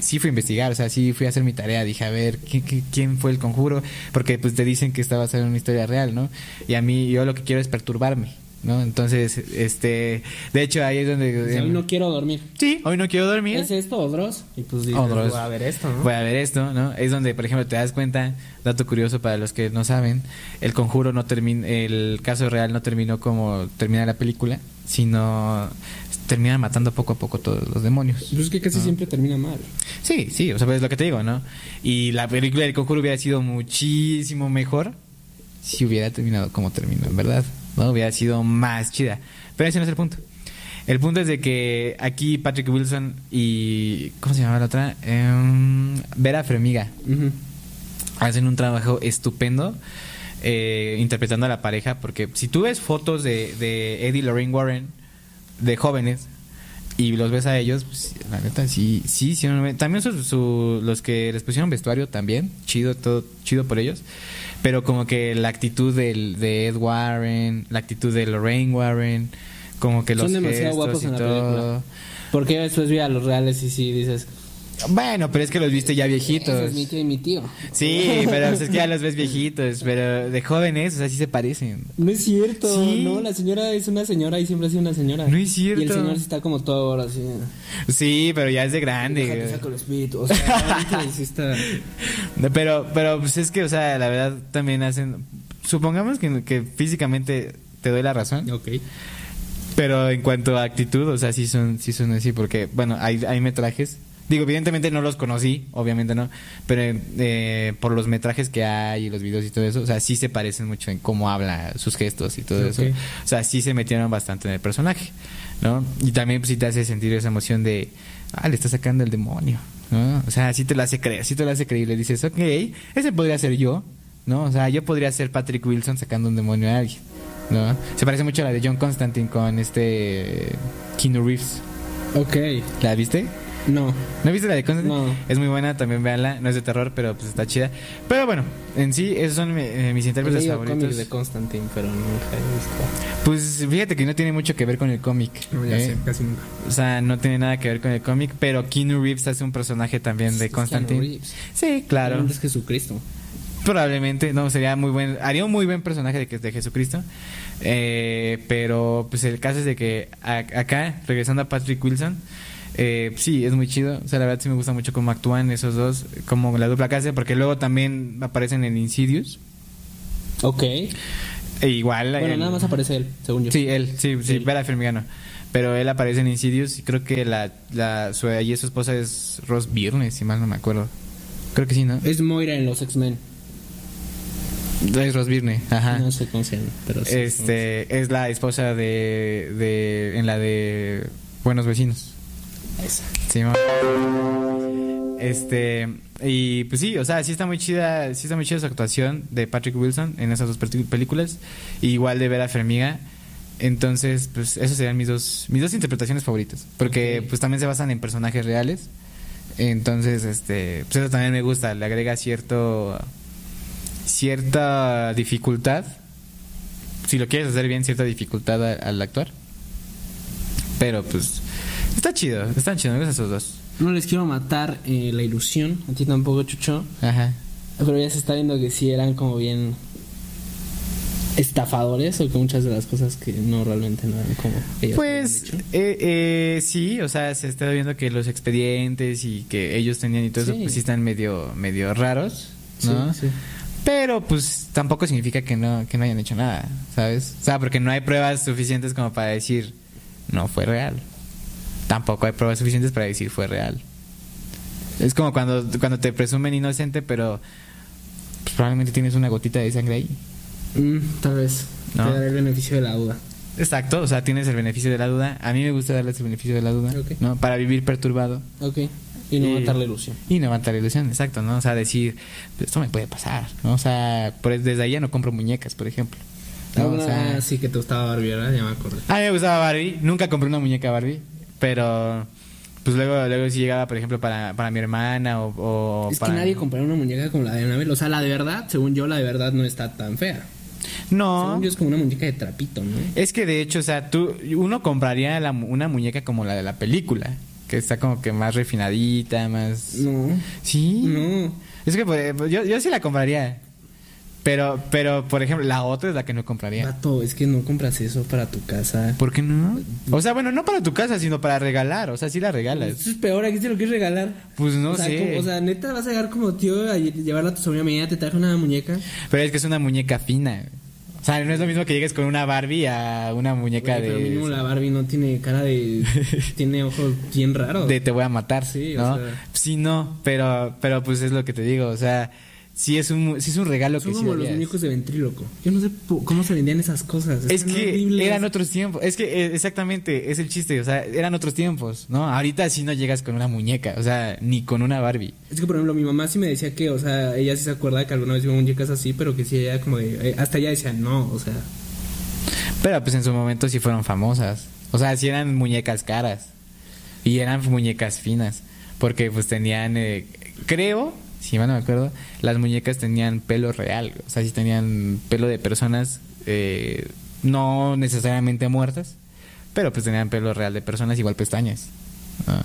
sí fui a investigar, o sea, sí fui a hacer mi tarea. Dije, a ver, ¿quién, quién fue el Conjuro? Porque pues te dicen que esta va a ser una historia real, ¿no? Y a mí, yo lo que quiero es perturbarme, ¿no? Entonces, este... de hecho, ahí es donde... Pues hoy no quiero dormir. Sí, hoy no quiero dormir. ¿Es esto, Odros? Y pues dices, Odros. voy a ver esto, ¿no? Voy a ver esto, ¿no? Es donde, por ejemplo, te das cuenta... Dato curioso para los que no saben... El Conjuro no termina... El caso real no terminó como termina la película... sino... terminan matando poco a poco todos los demonios. Pero es que casi ¿no? siempre termina mal. Sí, sí, o sea, pues es lo que te digo, ¿no? Y la película del Conjuro hubiera sido muchísimo mejor... si hubiera terminado como terminó, en verdad... no hubiera sido más chida. Pero ese no es el punto. El punto es de que aquí Patrick Wilson y... ¿cómo se llamaba la otra? Eh, Vera Farmiga. Uh-huh. Hacen un trabajo estupendo eh, interpretando a la pareja. Porque si tú ves fotos de, de Ed y Lorraine Warren de jóvenes y los ves a ellos, pues, la neta sí, sí, sí. También su, su, los que les pusieron vestuario también. Chido, todo chido por ellos. Pero como que la actitud del, de Ed Warren, la actitud de Lorraine Warren, como que los son demasiado guapos en la película. Porque después vi a los reales y sí dices, bueno, pero es que los viste ya viejitos. Ese es mi tío y mi tío. Sí, pero pues, es que ya los ves viejitos, pero de jóvenes, o sea, sí se parecen. No es cierto, ¿sí? No, la señora es una señora y siempre ha sido una señora. No es cierto. Y el señor está como todo ahora, sí. Sí, pero ya es de grande. Déjate saco el espíritu, o sea, sí está. Pero, pero pues es que, o sea, la verdad también hacen... Supongamos que, que físicamente te doy la razón. Ok. Pero en cuanto a actitud, o sea, sí son, sí son así, porque, bueno, hay, hay metrajes Digo, evidentemente no los conocí, obviamente no, pero eh, por los metrajes que hay y los videos y todo eso, o sea, sí se parecen mucho en cómo habla, sus gestos y todo okay. eso. O sea, sí se metieron bastante en el personaje, ¿no? Y también pues, sí te hace sentir esa emoción de, ah, le está sacando el demonio, ¿no? O sea, sí te lo hace creer, sí te lo hace creíble. Dices, ok, ese podría ser yo, ¿no? O sea, yo podría ser Patrick Wilson sacando un demonio a alguien, ¿no? Se parece mucho a la de John Constantine con este Keanu Reeves. Ok. ¿La viste? No. ¿No viste la de Constantine? No. Es muy buena, también véanla. No es de terror, pero pues está chida. Pero bueno, en sí, esos son eh, mis intérpretes favoritos. Cómics de Constantine, pero nunca he visto. Pues fíjate que no tiene mucho que ver con el cómic. No, ya ¿eh? sé, casi nunca. O sea, no tiene nada que ver con el cómic, pero Keanu Reeves hace un personaje también de Constantine. Sí, claro. Es Jesucristo. Probablemente, no, sería muy buen, haría un muy buen personaje de, de Jesucristo. Eh, pero pues el caso es de que a, acá, regresando a Patrick Wilson, eh, sí, es muy chido. O sea, la verdad sí me gusta mucho cómo actúan esos dos, como la dupla casa, porque luego también aparecen en Insidious. Ok. E igual. Bueno, el, nada más aparece él, según yo. Sí, él, sí, sí, sí. Vera Farmiga. Pero él aparece en Insidious y creo que la, la su, allí su esposa es Rose Byrne, si mal no me acuerdo. Creo que sí, ¿no? Es Moira en los X-Men. Es Rose Byrne, ajá. No sé cómo se llama, pero sí. Este, es la esposa de, de. En la de Buenos Vecinos. Esa. Sí, mamá. Este. Y pues sí, o sea, sí está muy chida. Sí está muy chida su actuación de Patrick Wilson en esas dos películas. Y igual de Vera Farmiga. Entonces, pues esas serían mis dos, mis dos interpretaciones favoritas. Porque okay. pues también se basan en personajes reales. Entonces, este. Pues eso también me gusta. Le agrega cierto. Cierta dificultad, si lo quieres hacer bien, cierta dificultad a, al actuar. Pero pues está chido, están chidos esos dos. No les quiero matar eh, la ilusión, a ti tampoco, Chucho. Ajá. Pero ya se está viendo que sí eran como bien estafadores, o que muchas de las cosas que no realmente no eran como ellos. Pues eh, eh, sí, o sea, se está viendo que los expedientes y que ellos tenían y todo sí. eso, pues sí están medio, medio raros, ¿no? Sí, sí. Pero pues tampoco significa que no que no hayan hecho nada, ¿sabes? O sea, porque no hay pruebas suficientes como para decir no fue real. Tampoco hay pruebas suficientes para decir fue real. Es como cuando cuando te presumen inocente, pero pues, probablemente tienes una gotita de sangre ahí. Mm, tal vez. ¿No? Te daré el beneficio de la duda. Exacto, o sea, tienes el beneficio de la duda. A mí me gusta darles el beneficio de la duda, okay. ¿no? Para vivir perturbado. Okay. Y no matar la ilusión. Y no matar la ilusión, exacto, ¿no? O sea, decir, esto me puede pasar, ¿no? O sea, pues desde allá no compro muñecas, por ejemplo. ¿No? O sea, sí que te gustaba Barbie, ¿verdad? Ya me acuerdo. A mí me gustaba Barbie. Nunca compré una muñeca Barbie, pero... Pues luego luego sí llegaba, por ejemplo, para, para mi hermana o... o es para... que nadie compraba una muñeca como la de Anabel. O sea, la de verdad, según yo, la de verdad no está tan fea. No. Según yo es como una muñeca de trapito, ¿no? Es que, de hecho, o sea, tú... Uno compraría la, una muñeca como la de la película... Que está como que más refinadita, más... No. ¿Sí? No. Es que pues, yo, yo sí la compraría. Pero, pero por ejemplo, la otra es la que no compraría. Pato, es que no compras eso para tu casa. ¿Por qué no? O sea, bueno, no para tu casa, sino para regalar. O sea, sí la regalas. Eso es peor, aquí te lo quieres regalar. Pues no o sea, sé. Como, o sea, neta, vas a llegar como tío a llevarla a tu sobrina. Mañana te traje una muñeca. Pero es que es una muñeca fina. O sea, no es lo mismo que llegues con una Barbie a una muñeca Oye, pero de... Pero mismo la Barbie no tiene cara de... tiene ojos bien raros. De te voy a matar, sí, ¿no? O sea... Sí, no, pero, pero pues es lo que te digo, o sea... Sí es un, sí es un regalo Son que sí Son como los muñecos de ventríloco. Yo no sé cómo se vendían esas cosas. Es, es que horribles. Eran otros tiempos. Es que exactamente, es el chiste. O sea, eran otros tiempos, ¿no? Ahorita sí no llegas con una muñeca. O sea, ni con una Barbie. Es que, por ejemplo, mi mamá sí me decía que, o sea, ella sí se acuerda que alguna vez vio muñecas así, pero que sí, ella como de... Hasta ella decía no, o sea... Pero pues en su momento sí fueron famosas. O sea, sí eran muñecas caras. Y eran muñecas finas. Porque pues tenían, eh, creo... Si mal no me acuerdo, las muñecas tenían pelo real. O sea, sí tenían pelo de personas eh, no necesariamente muertas, pero pues tenían pelo real de personas, igual pestañas, ¿no?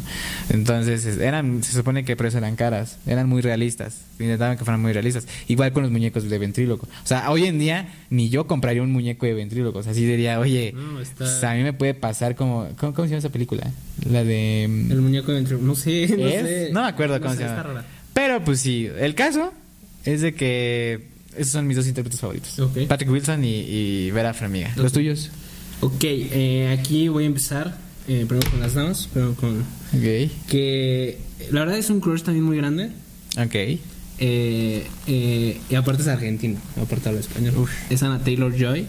Entonces eran, se supone que por eso eran caras. Eran muy realistas, intentaban que fueran muy realistas. Igual con los muñecos de ventríloco. O sea, hoy en día ni yo compraría un muñeco de ventríloco. O sea, sí diría, oye, no, está... pues a mí me puede pasar como... ¿Cómo, cómo se llama esa película? La de... El muñeco de ventríloco, no sé, no ¿Es? sé No me acuerdo no cómo sé, se llama está rara. Pero pues sí, el caso es de que esos son mis dos intérpretes favoritos, okay. Patrick Wilson y, y Vera Farmiga, okay. ¿Los tuyos? Ok, eh, aquí voy a empezar eh, primero con las damas, primero con... Okay. Que la verdad es un crush también muy grande. Ok. Eh, eh, y aparte es argentino, aparte habla español. Uf. Es Anna Taylor-Joy.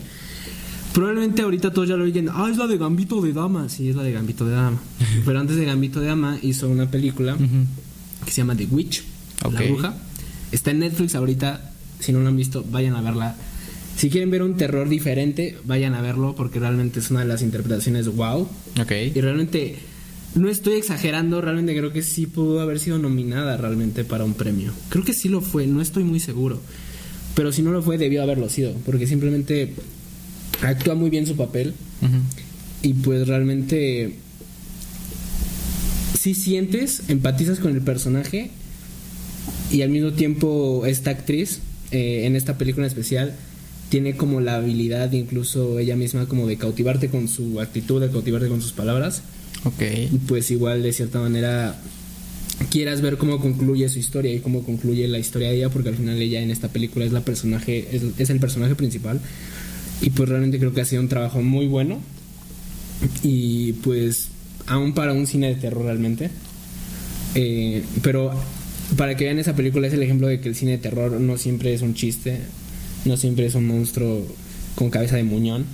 Probablemente ahorita todos ya lo oyen. Ah, es la de Gambito de Dama. Sí, es la de Gambito de Dama. Pero antes de Gambito de Dama hizo una película uh-huh. que se llama The Witch, okay. La bruja. Está en Netflix ahorita. Si no lo han visto, vayan a verla. Si quieren ver un terror diferente, vayan a verlo, porque realmente es una de las interpretaciones wow. Okay. Y realmente no estoy exagerando, realmente creo que sí pudo haber sido nominada realmente para un premio. Creo que sí lo fue, no estoy muy seguro. Pero si no lo fue, debió haberlo sido, porque simplemente actúa muy bien su papel. Uh-huh. Y pues realmente sí sientes, empatizas con el personaje. Y al mismo tiempo esta actriz eh, en esta película en especial tiene como la habilidad, incluso ella misma, como de cautivarte con su actitud, de cautivarte con sus palabras. Ok. Y pues igual de cierta manera quieras ver cómo concluye su historia y cómo concluye la historia de ella, porque al final ella en esta película es la personaje, es, es el personaje principal. Y pues realmente creo que ha sido un trabajo muy bueno. Y pues aún para un cine de terror realmente eh, pero para que vean esa película es el ejemplo de que el cine de terror no siempre es un chiste, no siempre es un monstruo con cabeza de muñón.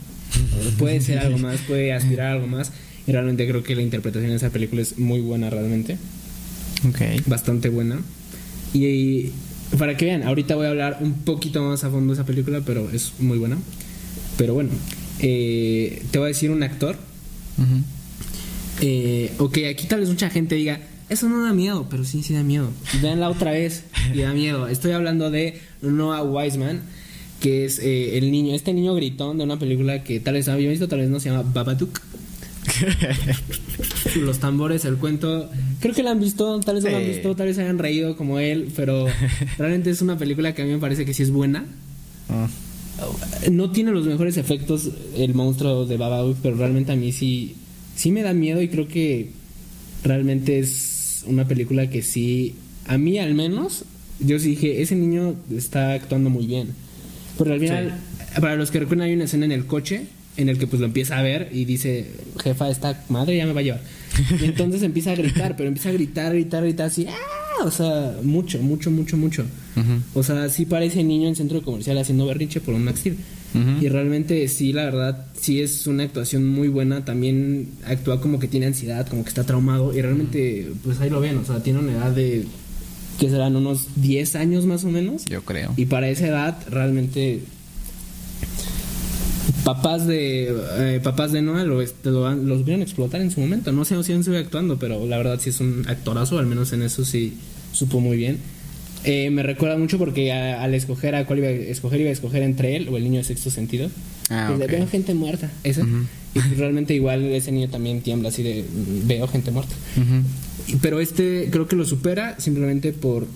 Puede ser algo más, puede aspirar a algo más. Y realmente creo que la interpretación de esa película es muy buena realmente. Okay. Bastante buena. Y, y para que vean, ahorita voy a hablar un poquito más a fondo de esa película, pero es muy buena. Pero bueno, eh, te voy a decir un actor. Uh-huh. eh, Ok, aquí tal vez mucha gente diga eso no da miedo, pero sí, sí da miedo. Véanla otra vez y da miedo. Estoy hablando de Noah Wiseman, que es eh, el niño, este niño gritón de una película que tal vez había visto, tal vez no, se llama Babadook. Los tambores, el cuento. Creo que la han visto, tal vez no la han visto, tal vez hayan reído como él, pero realmente es una película que a mí me parece que sí es buena. No tiene los mejores efectos el monstruo de Babadook, pero realmente a mí sí, sí me da miedo. Y creo que realmente es una película que sí, a mí al menos, yo sí dije, ese niño está actuando muy bien. Pero al final, sí. Para los que recuerdan, hay una escena en el coche en el que pues lo empieza a ver y dice, jefa, esta madre ya me va a llevar. Y entonces empieza a gritar, pero empieza a gritar, gritar, gritar así, ¡ah! O sea, mucho, mucho, mucho, mucho. Uh-huh. O sea, sí parece niño en centro comercial haciendo berrinche por un maxil. Uh-huh. Y realmente sí, la verdad, sí es una actuación muy buena. También actúa como que tiene ansiedad, como que está traumado. Y realmente, pues ahí lo ven, o sea, tiene una edad de, ¿qué serán? Unos diez años más o menos. Yo creo. Y para esa edad, realmente, papás de eh, papás de Noah lo, lo, los vieron explotar en su momento. No sé si aún sigue actuando, pero la verdad sí es un actorazo. Al menos en eso sí supo muy bien. Eh, me recuerda mucho porque a, al escoger a cuál iba a escoger, iba a escoger entre él o el niño de sexto sentido. Ah, pues okay. Veo gente muerta, esa. Uh-huh. Y realmente igual ese niño también tiembla así de, veo gente muerta. Uh-huh. Pero este creo que lo supera simplemente por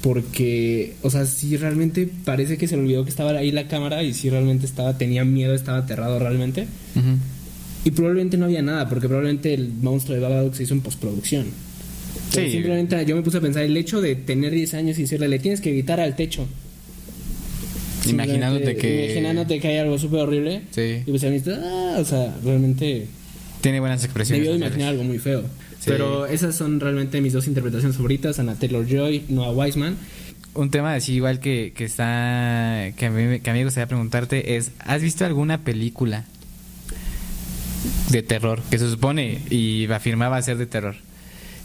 porque, o sea, sí realmente parece que se le olvidó que estaba ahí la cámara y sí realmente estaba, tenía miedo, estaba aterrado realmente. Uh-huh. Y probablemente no había nada, porque probablemente el monstruo de Babadook se hizo en postproducción. Pero sí, simplemente yo me puse a pensar el hecho de tener diez años y decirle, le tienes que gritar al techo, imaginándote que imaginándote que hay algo súper horrible. Sí. Y pues ah, o sea, realmente tiene buenas expresiones. Debió imaginar algo muy feo. Sí. Pero esas son realmente mis dos interpretaciones favoritas, Anna Taylor-Joy, Noah Wiseman. Un tema así igual que, que está que a mí, que a mí me gustaría preguntarte es, ¿has visto alguna película de terror que se supone y afirmaba ser de terror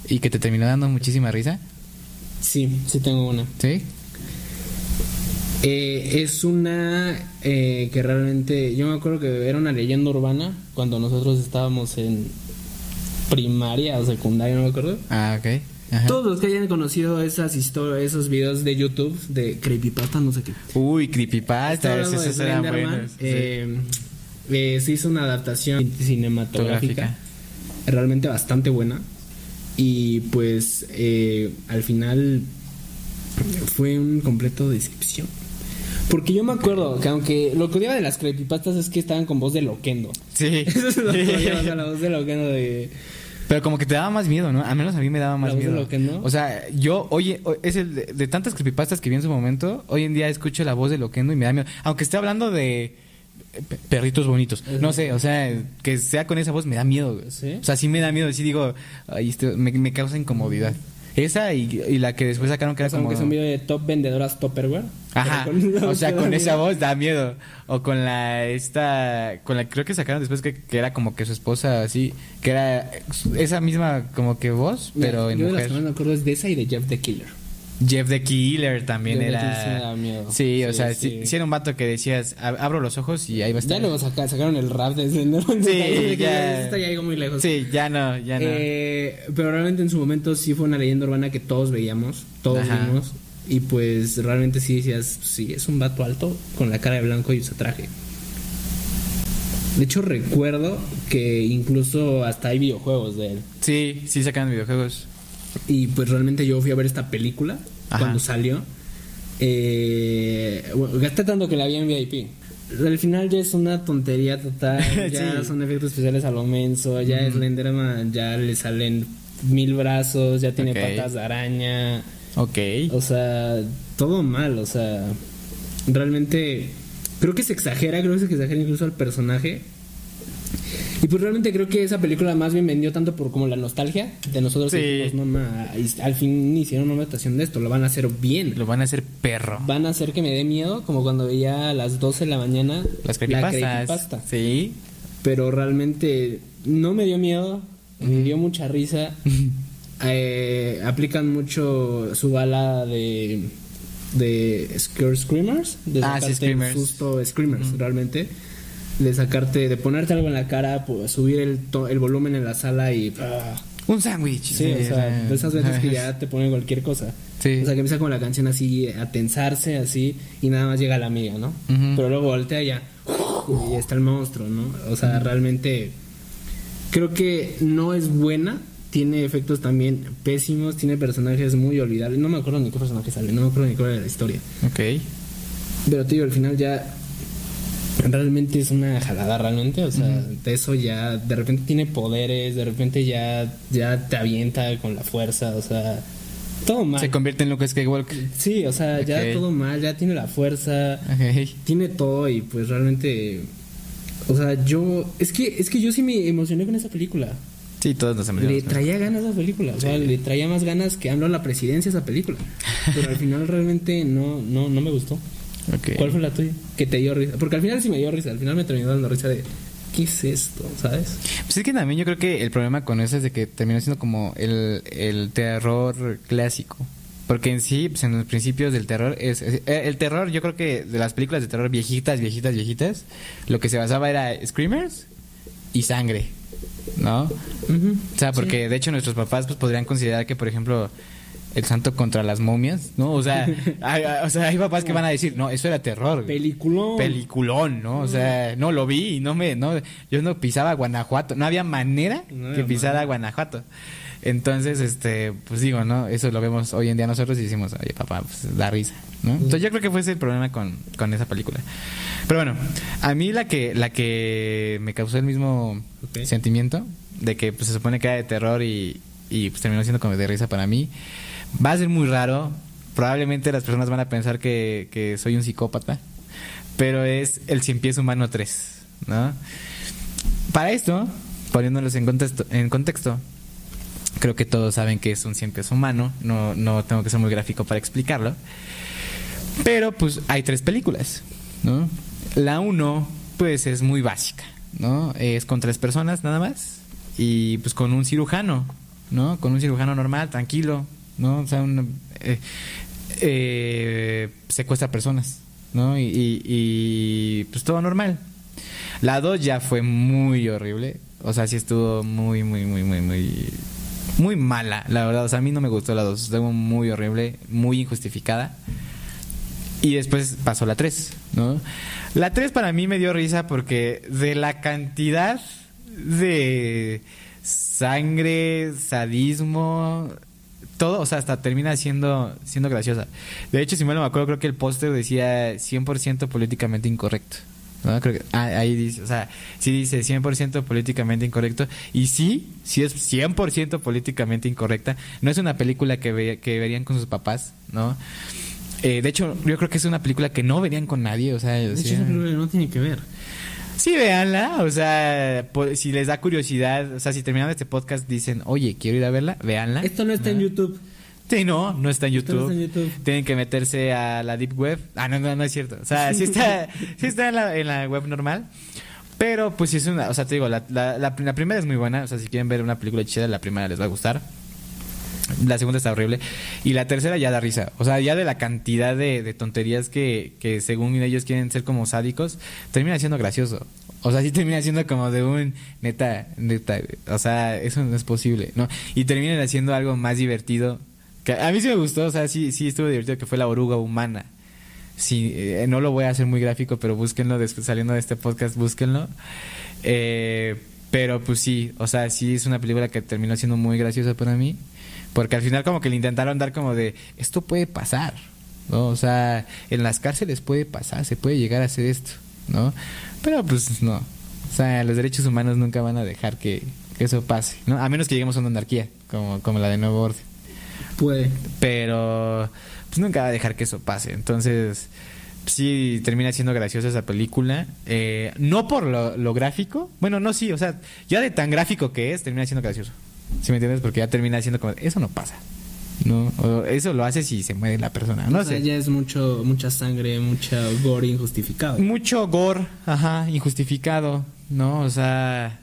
y que te terminó dando muchísima risa? Sí, sí tengo una. ¿Sí? Eh, es una eh, que realmente... Yo me acuerdo que era una leyenda urbana cuando nosotros estábamos en primaria o secundaria, no me acuerdo. Ah, ok. Ajá. Todos los que hayan conocido esas historias, esos videos de YouTube de creepypasta, no sé qué. Uy, creepypasta, esos eran buenos. Eh, sí. eh, se hizo una adaptación cinematográfica realmente bastante buena. Y pues eh, al final fue un completo decepción. Porque yo me acuerdo que aunque lo que odiaba de las creepypastas es que estaban con voz de loquendo. Sí. Eso es lo que odiaba, o sea, la voz de loquendo de... Pero como que te daba más miedo, ¿no? Al menos a mí me daba más la miedo. Voz de loquendo. O sea, yo, oye, es el de, de tantas creepypastas que vi en su momento, hoy en día escucho la voz de loquendo y me da miedo. Aunque esté hablando de perritos bonitos, no sé, o sea, que sea con esa voz me da miedo. ¿Sí? O sea, sí me da miedo, sí digo, ay, este, me, me causa incomodidad. Esa y, y la que después sacaron que era como... que es un video de top vendedoras Tupperware. Ajá, o sea, con esa voz da miedo. O con la esta... Con la creo que sacaron después que, que era como que su esposa así. Que era esa misma como que voz, pero en mujer. Yo de las que me acuerdo es de esa y de Jeff the Killer. Jeff the Killer también Jeff era... Miedo. Sí, sí, o sea, sí. Sí, sí era un vato que decías, abro los ojos y ahí va a estar. Ya luego saca, sacaron el rap de ese, ¿no? Sí, ya. Esto ya llegó muy lejos. Sí, ya no, ya no. Eh, pero realmente en su momento sí fue una leyenda urbana que todos veíamos, todos ajá. vimos. Y pues realmente sí decías, sí, es un vato alto con la cara de blanco y su traje. De hecho, recuerdo que incluso hasta hay videojuegos de él. Sí, sí sacan videojuegos. Y pues realmente yo fui a ver esta película ajá. cuando salió. Eh, bueno, gasté tanto que la vi en V I P. Al final ya es una tontería total. Ya sí. son efectos especiales a lo menso. Ya mm. es Slenderman, ya le salen mil brazos, ya tiene okay. patas de araña. Ok. O sea, todo mal. O sea, realmente creo que se exagera. Creo que se exagera incluso al personaje. Y pues realmente creo que esa película más bien vendió tanto por como la nostalgia de nosotros sí. que dijimos, no, ma, al fin hicieron una adaptación de esto, lo van a hacer bien. Lo van a hacer perro. Van a hacer que me dé miedo, como cuando veía a las doce de la mañana las creepypastas. La creepypasta. Sí. Pero realmente no me dio miedo, mm. me dio mucha risa. eh, aplican mucho su bala de de Scare Screamers, de ah, sí, Screamers. Susto Screamers, mm. realmente. De sacarte, de ponerte algo en la cara, pues, subir el, to, el volumen en la sala y... Uh. Un sándwich. Sí, sí, o sea, de esas veces que ya te ponen cualquier cosa. Sí. O sea, que empieza con la canción así, a tensarse, así, y nada más llega la amiga, ¿no? Uh-huh. Pero luego voltea y ya... Uh, y está el monstruo, ¿no? O sea, uh-huh. realmente... Creo que no es buena. Tiene efectos también pésimos. Tiene personajes muy olvidables. No me acuerdo ni qué personaje sale. No me acuerdo ni cuál era la historia. Ok. Pero, tío, al final ya... Realmente es una jalada, realmente, o sea, uh-huh. de eso ya, de repente tiene poderes, de repente ya, ya te avienta con la fuerza, o sea, todo mal. Se convierte en Luke Skywalker. Sí, o sea, okay. ya todo mal, ya tiene la fuerza, okay. tiene todo y pues realmente, o sea, yo, es que, es que yo sí me emocioné con esa película. Sí, todos nos emocionamos. Le traía ganas a esa película, sí. o sea, le traía más ganas que habló la presidencia esa película, pero al final realmente no, no, no me gustó. Okay. ¿Cuál fue la tuya? Que te dio risa. Porque al final sí me dio risa. Al final me terminó dando risa de ¿qué es esto? ¿Sabes? Pues es que también yo creo que el problema con eso es de que terminó siendo como el, el terror clásico. Porque en sí, pues en los principios del terror es, es, el terror, yo creo que de las películas de terror viejitas, viejitas, viejitas, lo que se basaba era screamers y sangre, ¿no? Uh-huh. O sea, porque sí. de hecho nuestros papás pues podrían considerar que, por ejemplo, El santo contra las momias, ¿no? O sea, hay, o sea, hay papás que van a decir, no, eso era terror. Peliculón. Peliculón, ¿no? O sea, no lo vi y no me... No, yo no pisaba Guanajuato. No había manera no había que pisara manera. Guanajuato. Entonces, este, pues digo, ¿no? Eso lo vemos hoy en día nosotros y decimos, oye, papá, pues da risa, ¿no? Sí. Entonces yo creo que fue ese el problema con, con esa película. Pero bueno, a mí la que, la que me causó el mismo okay. sentimiento de que pues, se supone que era de terror y, y pues terminó siendo como de risa para mí... Va a ser muy raro. Probablemente las personas van a pensar que, que soy un psicópata. Pero es El Cien Pies Humano tres, ¿no? Para esto, poniéndolos en contexto, en contexto, creo que todos saben que es un cien pies humano. No, no tengo que ser muy gráfico para explicarlo. Pero pues hay tres películas, ¿no? La uno, pues es muy básica, ¿no? Es con tres personas nada más. Y pues con un cirujano, ¿no? Con un cirujano normal, tranquilo, ¿no? O sea, una, eh, eh, secuestra personas, ¿no? Y, y, y pues todo normal. La dos ya fue muy horrible. O sea, sí estuvo muy, muy, muy, muy, muy muy mala, la verdad. O sea, a mí no me gustó la dos. Estuvo muy horrible, muy injustificada. Y después pasó la tres, ¿no? La tres para mí me dio risa porque de la cantidad de sangre, sadismo... Todo, o sea, hasta termina siendo siendo graciosa. De hecho, si mal no me acuerdo, creo que el póster decía cien por ciento políticamente incorrecto, ¿no? Creo que, ah, ahí dice, o sea, sí dice cien por ciento políticamente incorrecto. Y sí, sí es cien por ciento políticamente incorrecta. No es una película que, ve, que verían con sus papás, ¿no? Eh, de hecho, yo creo que es una película que no verían con nadie, o sea... De hecho, esa película no tiene que ver. Sí, véanla, o sea, por, si les da curiosidad, o sea, si terminando este podcast dicen, oye, quiero ir a verla, véanla. Esto no está ¿no? en YouTube. Sí, no, no está en YouTube. No está en YouTube. Tienen que meterse a la Deep Web. Ah, no, no, no es cierto. O sea, sí está, sí está en la, en la web normal. Pero pues sí es una... O sea, te digo, la, la, la, la primera es muy buena. O sea, si quieren ver una película chida, la primera les va a gustar. La segunda está horrible. Y la tercera ya da risa. O sea, ya de la cantidad de, de tonterías que, que según ellos quieren ser como sádicos, termina siendo gracioso. O sea, sí termina siendo como de un... Neta, neta. O sea, eso no es posible, ¿no? Y terminan haciendo algo más divertido. Que a mí sí me gustó. O sea, sí, sí estuvo divertido, que fue la oruga humana. Sí, eh, no lo voy a hacer muy gráfico, pero búsquenlo. Después, saliendo de este podcast, búsquenlo. Eh, pero pues sí. O sea, sí es una película que terminó siendo muy graciosa para mí. Porque al final como que le intentaron dar como de... Esto puede pasar, ¿no? O sea, en las cárceles puede pasar. Se puede llegar a hacer esto, ¿no? Pero pues no. O sea, los derechos humanos nunca van a dejar que, que eso pase, ¿no? A menos que lleguemos a una anarquía como, como la de Nuevo Orden. Puede. Pero pues nunca va a dejar que eso pase. Entonces sí termina siendo graciosa esa película. Eh, no por lo, lo gráfico. Bueno, no, sí. O sea, ya de tan gráfico que es, termina siendo gracioso. ¿Sí me entiendes? Porque ya termina siendo como... Eso no pasa, ¿no? O eso lo hace si se muere la persona. No o sea, sé. Ya es mucho, mucha sangre, mucho gore injustificado. Mucho gore, ajá, injustificado, ¿no? O sea...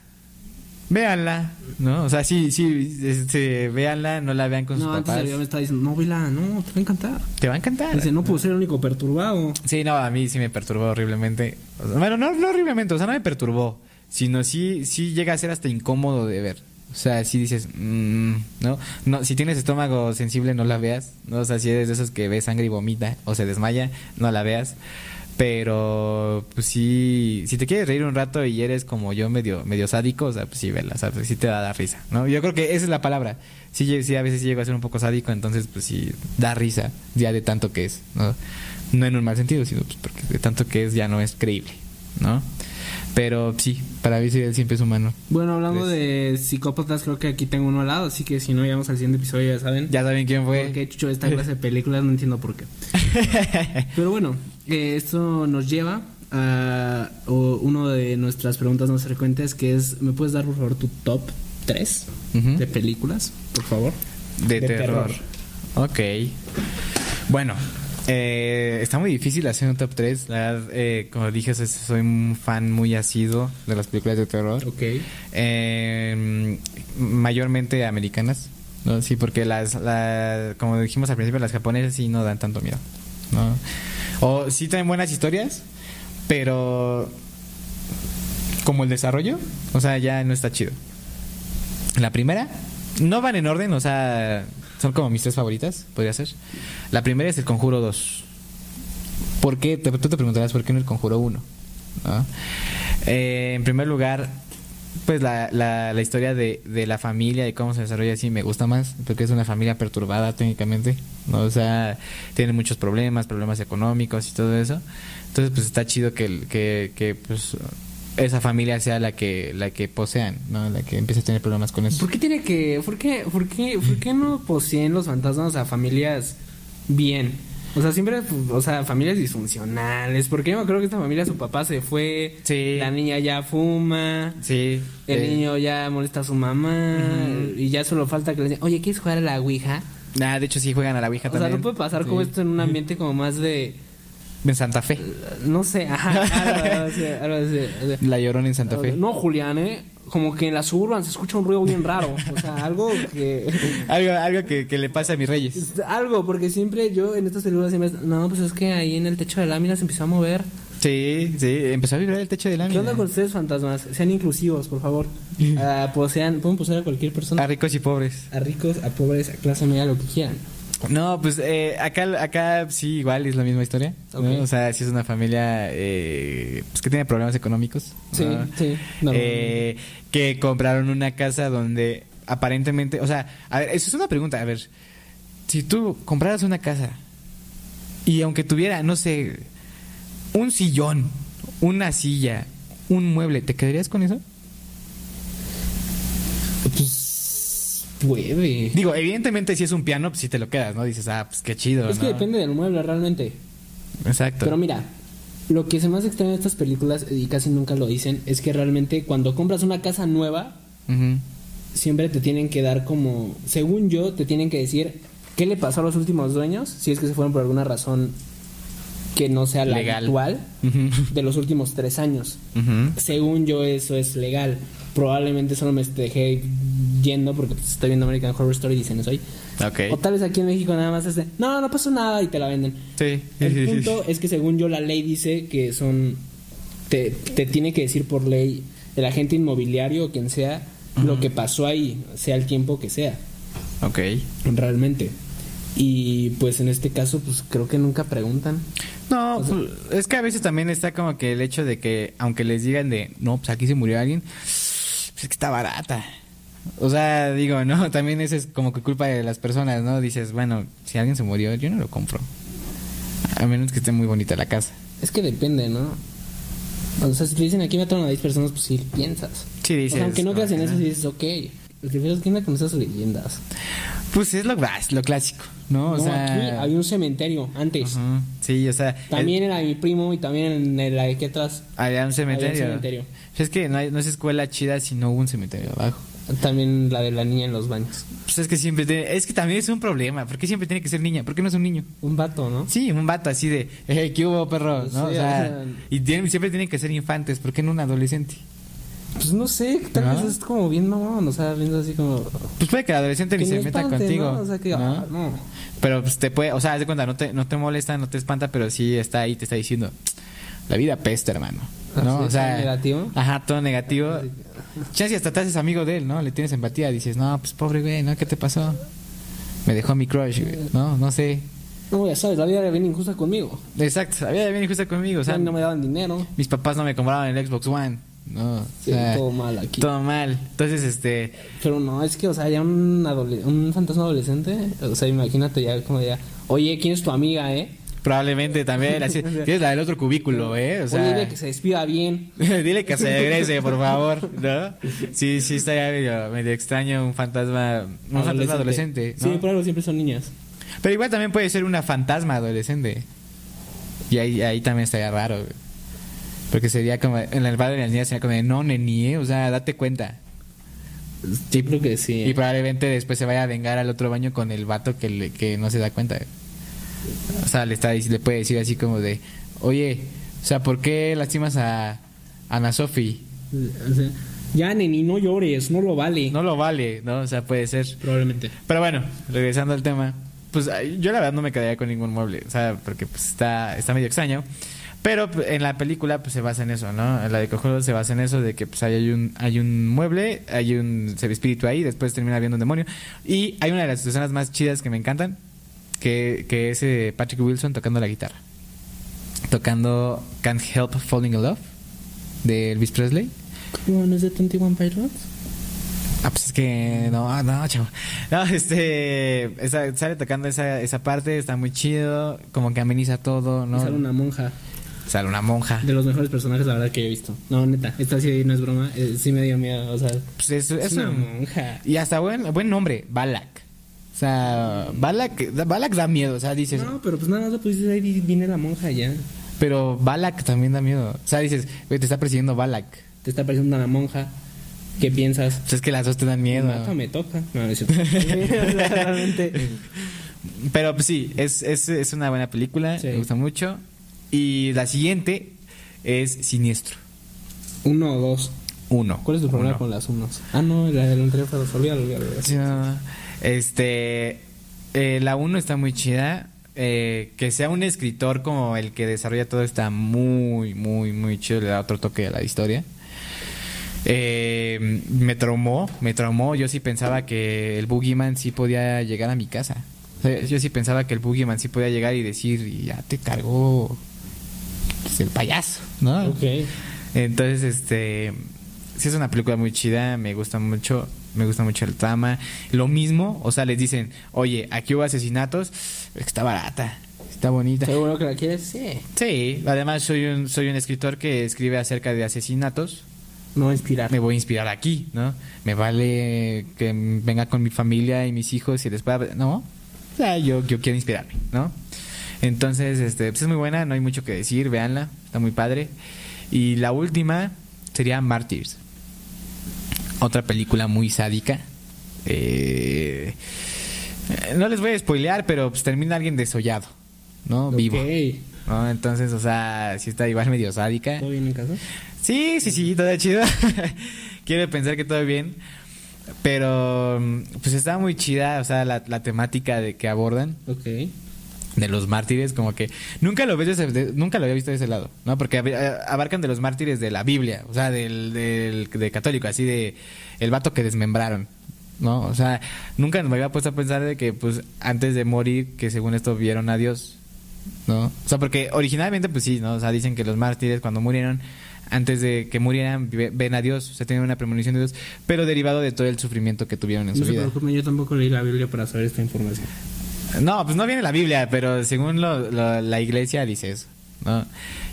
Véanla, ¿no? O sea, sí, sí, este, véanla, no la vean con no, sus papás. No, antes me estaba diciendo, no, vela, no, te va a encantar. Te va a encantar. Dice, no puedo ser el único perturbado. Sí, no, a mí sí me perturbó horriblemente. O sea, bueno, no, no horriblemente, o sea, no me perturbó, sino sí, sí llega a ser hasta incómodo de ver. O sea, si dices, mmm, ¿no? No, si tienes estómago sensible, no la veas, ¿no? O sea, si eres de esos que ve sangre y vomita o se desmaya, no la veas. Pero pues sí, si te quieres reír un rato y eres como yo medio medio sádico, o sea, pues sí, vela, o sea, pues sí te va a dar risa, ¿no? Yo creo que esa es la palabra. Sí, sí, a veces llego a ser un poco sádico, entonces pues sí, da risa ya de tanto que es, ¿no? No en un mal sentido, sino pues porque de tanto que es ya no es creíble, ¿no? Pero sí, para mí sí, él siempre es humano. Bueno, hablando de psicópatas, creo que aquí tengo uno al lado, así que si no llegamos al siguiente episodio ya saben. Ya saben quién fue. Porque chucho esta clase de películas, no entiendo por qué. Pero bueno, eh, esto nos lleva a o, uno de nuestras preguntas más frecuentes, que es, ¿me puedes dar por favor tu top tres uh-huh. de películas, por favor? De, de terror. terror. Ok. Bueno. Eh, está muy difícil hacer un top tres. La verdad, eh, como dije, soy un fan muy asiduo de las películas de terror. Okay. Eh, mayormente americanas, ¿no? Sí, porque las, las, como dijimos al principio, las japonesas sí no dan tanto miedo, ¿no? O sí tienen buenas historias, pero como el desarrollo, o sea, ya no está chido. La primera, no van en orden, o sea... Son como mis tres favoritas, podría ser. La primera es El Conjuro dos. ¿Por qué? Te, tú te preguntarás por qué no El Conjuro uno, ¿no? Eh, en primer lugar, pues la, la, la historia de, de la familia y cómo se desarrolla así me gusta más, porque es una familia perturbada técnicamente, ¿no? O sea, tiene muchos problemas, problemas económicos y todo eso. Entonces, pues está chido que, que, que pues... esa familia sea la que la que posean, ¿no? La que empieza a tener problemas con eso. ¿Por qué tiene que por qué por qué por qué no poseen los fantasmas a familias bien? O sea, siempre, o sea, familias disfuncionales, porque yo me acuerdo que esta familia su papá se fue, sí. La niña ya fuma, sí, el eh. niño ya molesta a su mamá, uh-huh. Y ya solo falta que le digan, "Oye, ¿quieres jugar a la Ouija?" Nah, de hecho sí juegan a la Ouija o también. O sea, no puede pasar sí. como esto en un ambiente como más de en Santa Fe. No sé, ajá, algo así. La Llorona en Santa Fe. No, Julián, ¿eh? Como que en la Suburban se escucha un ruido bien raro. O sea, algo que... algo algo que, que le pasa a mis reyes. Algo, porque siempre yo en estas películas siempre... No, pues es que ahí en el techo de láminas se empezó a mover. Sí, sí, empezó a vibrar el techo de láminas. ¿Qué onda con ustedes, fantasmas? Sean inclusivos, por favor. Uh, posean, pueden poseer a cualquier persona. A ricos y pobres. A ricos, a pobres, a clase media, lo que quieran. No, pues eh, acá acá sí igual es la misma historia, okay. ¿No? O sea, sí es una familia eh, pues que tiene problemas económicos, sí, ¿no? Sí, no, eh, no, no, no. Que compraron una casa donde aparentemente, o sea, a ver, eso es una pregunta, a ver, si tú compraras una casa y aunque tuviera, no sé, un sillón, una silla, un mueble, ¿te quedarías con eso? Pues Hueve. Digo, evidentemente si es un piano, pues si te lo quedas, ¿no? Dices, ah, pues qué chido. Es ¿no? que depende del mueble realmente. Exacto. Pero mira, lo que se más extraña de estas películas, y casi nunca lo dicen, es que realmente cuando compras una casa nueva, uh-huh. siempre te tienen que dar como, según yo, te tienen que decir, ¿Qué le pasó a los últimos dueños? Si es que se fueron por alguna razón que no sea la legal. Actual uh-huh. de los últimos tres años. Uh-huh. Según yo, eso es legal. Probablemente solo me dejé yendo porque estoy viendo American Horror Story y dicen eso ahí. Okay. O tal vez aquí en México nada más es de, no, no pasó nada y te la venden. Sí. El punto es que según yo la ley dice que son... Te, te tiene que decir por ley el agente inmobiliario o quien sea uh-huh. lo que pasó ahí, sea el tiempo que sea. Ok. Realmente. Y pues en este caso pues creo que nunca preguntan. No, o sea, pues, es que a veces también está como que el hecho de que aunque les digan de no, pues aquí se murió alguien, pues es que está barata. O sea, digo, no, también eso es como que culpa de las personas, ¿no? Dices, bueno, si alguien se murió, yo no lo compro. A menos que esté muy bonita la casa. Es que depende, ¿no? O sea, si te dicen aquí mataron a diez personas, pues sí piensas. Sí, dices. O sea, aunque no creas en eso, sí dices, ok. Lo que pasa es que anda con esas leyendas. Pues es lo, es lo clásico, ¿no? O no, sea... aquí había un cementerio antes. Uh-huh. Sí, o sea... También el... era mi primo y también en la de aquí atrás. Había un cementerio. Había un cementerio. Es que no, hay, no es escuela chida si no hubo un cementerio abajo. También la de la niña en los baños. Pues es que siempre tiene, es que también es un problema. ¿Por qué siempre tiene que ser niña? ¿Por qué no es un niño? Un vato, ¿no? Sí, un vato así de hey, ¿qué hubo, perro? Pues ¿no? Sí, o sea, y tienen, siempre tienen que ser infantes. ¿Por qué no un adolescente? Pues no sé, tal vez ¿no? es como bien mamón. O sea, viendo así como... Pues puede que el adolescente que ni se espante, meta contigo, ¿no? O sea, que ¿no? Ah, no. Pero pues te puede, o sea, haz de cuenta, no te, no te molesta, no te espanta, pero sí está ahí, te está diciendo la vida pesta, hermano, ¿no? O sea, negativo. Ajá, todo negativo. Chance hasta te haces amigo de él, ¿no? Le tienes empatía. Dices, no, pues pobre güey, ¿no? ¿Qué te pasó? Me dejó mi crush, güey. No, no sé. No, ya sabes, la vida era bien injusta conmigo. Exacto, la vida era bien injusta conmigo. O sea, no me daban dinero. Mis papás no me compraban el Xbox One. No, o sí, sea, todo mal aquí. Todo mal. Entonces, este... Pero no, es que, o sea, ya un, adole- un fantasma adolescente. O sea, imagínate ya como ya... Oye, ¿quién es tu amiga, eh? Probablemente también, así, tienes la del otro cubículo, ¿eh? O sea, oye, dile que se despida bien. Dile que se regrese, por favor, ¿no? Sí, sí, está ya medio, medio extraño un fantasma, un adolescente. fantasma adolescente, ¿no? Sí, por algo siempre son niñas. Pero igual también puede ser una fantasma adolescente. Y ahí, ahí también estaría raro, güey. Porque sería como, en el padre de las niñas sería como, no, neni, ¿eh? O sea, date cuenta. Sí, creo que sí. ¿Eh? Y probablemente después se vaya a vengar al otro baño con el vato que, le, que no se da cuenta, güey. O sea, le, está, le puede decir así como de, oye, o sea, ¿por qué lastimas a Ana Sofi? O sea, ya, neni, no llores, no lo vale. No lo vale, ¿no? O sea, puede ser. Probablemente. Pero bueno, regresando al tema, pues yo la verdad no me quedaría con ningún mueble, o sea, porque pues, está, está medio extraño. Pero en la película pues se basa en eso, ¿no? En la de Conjuro se basa en eso de que pues hay un hay un mueble, hay un ser espíritu ahí, después termina viendo un demonio. Y hay una de las escenas más chidas que me encantan. Que, que es eh, Patrick Wilson tocando la guitarra. Tocando Can't Help Falling in Love de Elvis Presley. ¿Cómo no es de veintiuno Pilots? Ah, pues es que... No, no, chavo. No, este... Esa, sale tocando esa, esa parte, está muy chido. Como que ameniza todo, ¿no? Y sale una monja. Sale una monja. De los mejores personajes, la verdad, que he visto. No, neta. Esta sí no es broma. Eh, sí me dio miedo, o sea... Pues es, es, es una un, monja. Y hasta buen, buen nombre, Balak. O sea, Balak, Balak da miedo, o sea, dices... No, pero pues nada más, pues ahí viene la monja ya. Pero Balak también da miedo. O sea, dices, güey, te está persiguiendo Balak. Te está persiguiendo la monja. ¿Qué piensas? Pues es que las dos te dan miedo. No, me toca. No, eso... Pero pues sí, es, es, es una buena película, sí. Me gusta mucho. Y la siguiente es Siniestro. Uno o dos. Uno. ¿Cuál es tu problema uno. Con las unos? Ah, no, la del anterior fue los olvidados. Este, eh, la uno está muy chida, eh, que sea un escritor como el que desarrolla todo está muy, muy, muy chido, le da otro toque a la historia. Eh, me traumó, me traumó, yo sí pensaba que el Boogeyman sí podía llegar a mi casa, o sea, yo sí pensaba que el Boogeyman sí podía llegar y decir, ya te cargó pues, el payaso, ¿no? Okay. Entonces, este, sí es una película muy chida, me gusta mucho. Me gusta mucho el trama. Lo mismo, o sea, les dicen, oye, aquí hubo asesinatos, está barata, está bonita. ¿Seguro que la quieres? Sí. Sí, además soy un, soy un escritor que escribe acerca de asesinatos. Me voy a inspirar. Me voy a inspirar aquí, ¿no? Me vale que venga con mi familia y mis hijos y les pueda... No, o sea, yo, yo quiero inspirarme, ¿no? Entonces, este, pues es muy buena, no hay mucho que decir, véanla, está muy padre. Y la última sería Mártires. Otra película muy sádica, eh, Eh, no les voy a spoilear, pero pues termina alguien desollado, ¿no? Okay. Vivo. ¿No? Entonces, o sea, sí está igual medio sádica. ¿Todo bien en casa? Sí, sí, sí, todo chido. Quiero pensar que todo bien. Pero, pues está muy chida, o sea, la, la temática de que abordan. Ok. De los mártires, como que nunca lo ves desde, de, nunca lo había visto de ese lado, ¿no? Porque abarcan de los mártires de la Biblia, o sea, del, del, del católico, así de el vato que desmembraron, ¿no? O sea, nunca me había puesto a pensar de que, pues, antes de morir, que según esto vieron a Dios, ¿no? O sea, porque originalmente, pues sí, ¿no? O sea, dicen que los mártires cuando murieron, antes de que murieran, ven a Dios, o sea, tienen una premonición de Dios, pero derivado de todo el sufrimiento que tuvieron en no su vida. No se preocupen, yo tampoco leí la Biblia para saber esta información. No, pues no viene la Biblia, pero según lo, lo, la iglesia dice eso, ¿no?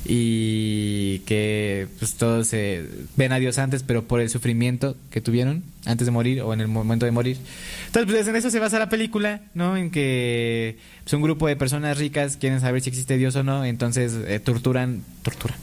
Y que pues todos se ven a Dios antes, pero por el sufrimiento que tuvieron antes de morir o en el momento de morir. Entonces, pues en eso se basa la película, ¿no? En que pues, un grupo de personas ricas quieren saber si existe Dios o no, entonces eh, torturan, torturan,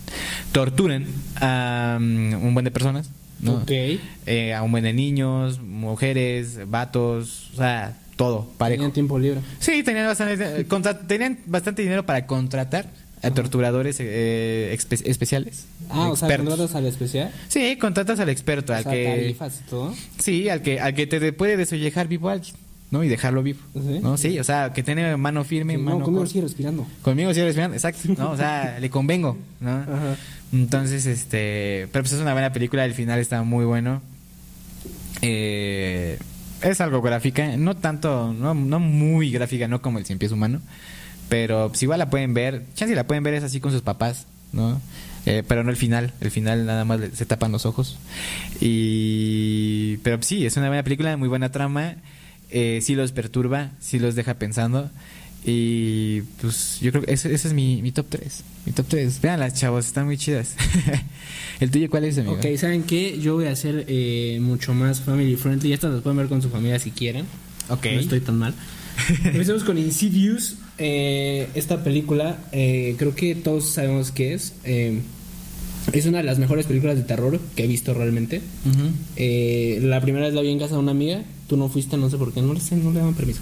torturan a um, un buen de personas, ¿no? Okay. Eh, a un buen de niños, mujeres, vatos, o sea... Todo, parejo. Tenían tiempo libre. Sí, tenían bastante, contra, tenían bastante dinero para contratar a torturadores eh, espe especiales. Ah, expertos. O sea, ¿contratas al especial? Sí, contratas al experto, o al sea, que... tarifas y todo. Sí, al que, al que te puede desollejar vivo a alguien, ¿no? Y dejarlo vivo, ¿sí? ¿No? Sí, o sea, que tiene mano firme, sí, mano... No, conmigo sigue respirando. Conmigo sigue respirando, exacto, ¿no? O sea, le convengo, ¿no? Ajá. Entonces, este... Pero pues es una buena película, el final está muy bueno. Eh... Es algo gráfica, no tanto, no, no muy gráfica, no como El Cien Pies Humano, pero pues igual la pueden ver, chance la pueden ver es así con sus papás, ¿no? Eh, pero no el final, el final nada más se tapan los ojos. Y pero pues, sí, es una buena película, muy buena trama, eh, sí los perturba, sí los deja pensando. Y pues yo creo que ese, ese es mi, mi top tres. Mi top tres. Veanlas, chavos, están muy chidas. ¿El tuyo cuál es, amigo? Ok, ¿saben qué? Yo voy a hacer eh, mucho más family friendly. Estas las pueden ver con su familia si quieren. Ok. No estoy tan mal. Empecemos con Insidious. Eh, esta película, eh, creo que todos sabemos qué es. Eh, es una de las mejores películas de terror que he visto realmente. Uh-huh. eh, la primera vez la vi en casa de una amiga. Tú no fuiste, no sé por qué, no le, no le daban permiso.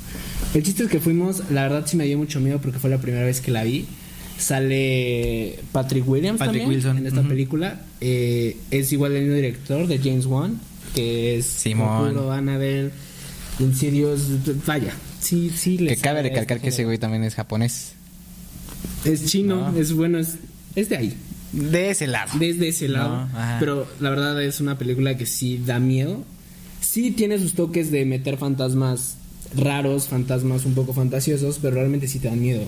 El chiste es que fuimos, la verdad sí me dio mucho miedo porque fue la primera vez que la vi. Sale Patrick Williams Patrick también Wilson. En esta uh-huh. película. Eh, es igual el mismo director de James Wan, que es Simón. Conjuro, Annabelle, Insidious, vaya. Sí, sí. Que cabe recalcar que ese güey también es japonés. Es chino, no. es bueno, es, es de ahí. De ese lado. Desde ese lado. No, pero la verdad es una película que sí da miedo. Sí tiene sus toques de meter fantasmas raros, fantasmas un poco fantasiosos, pero realmente sí te dan miedo.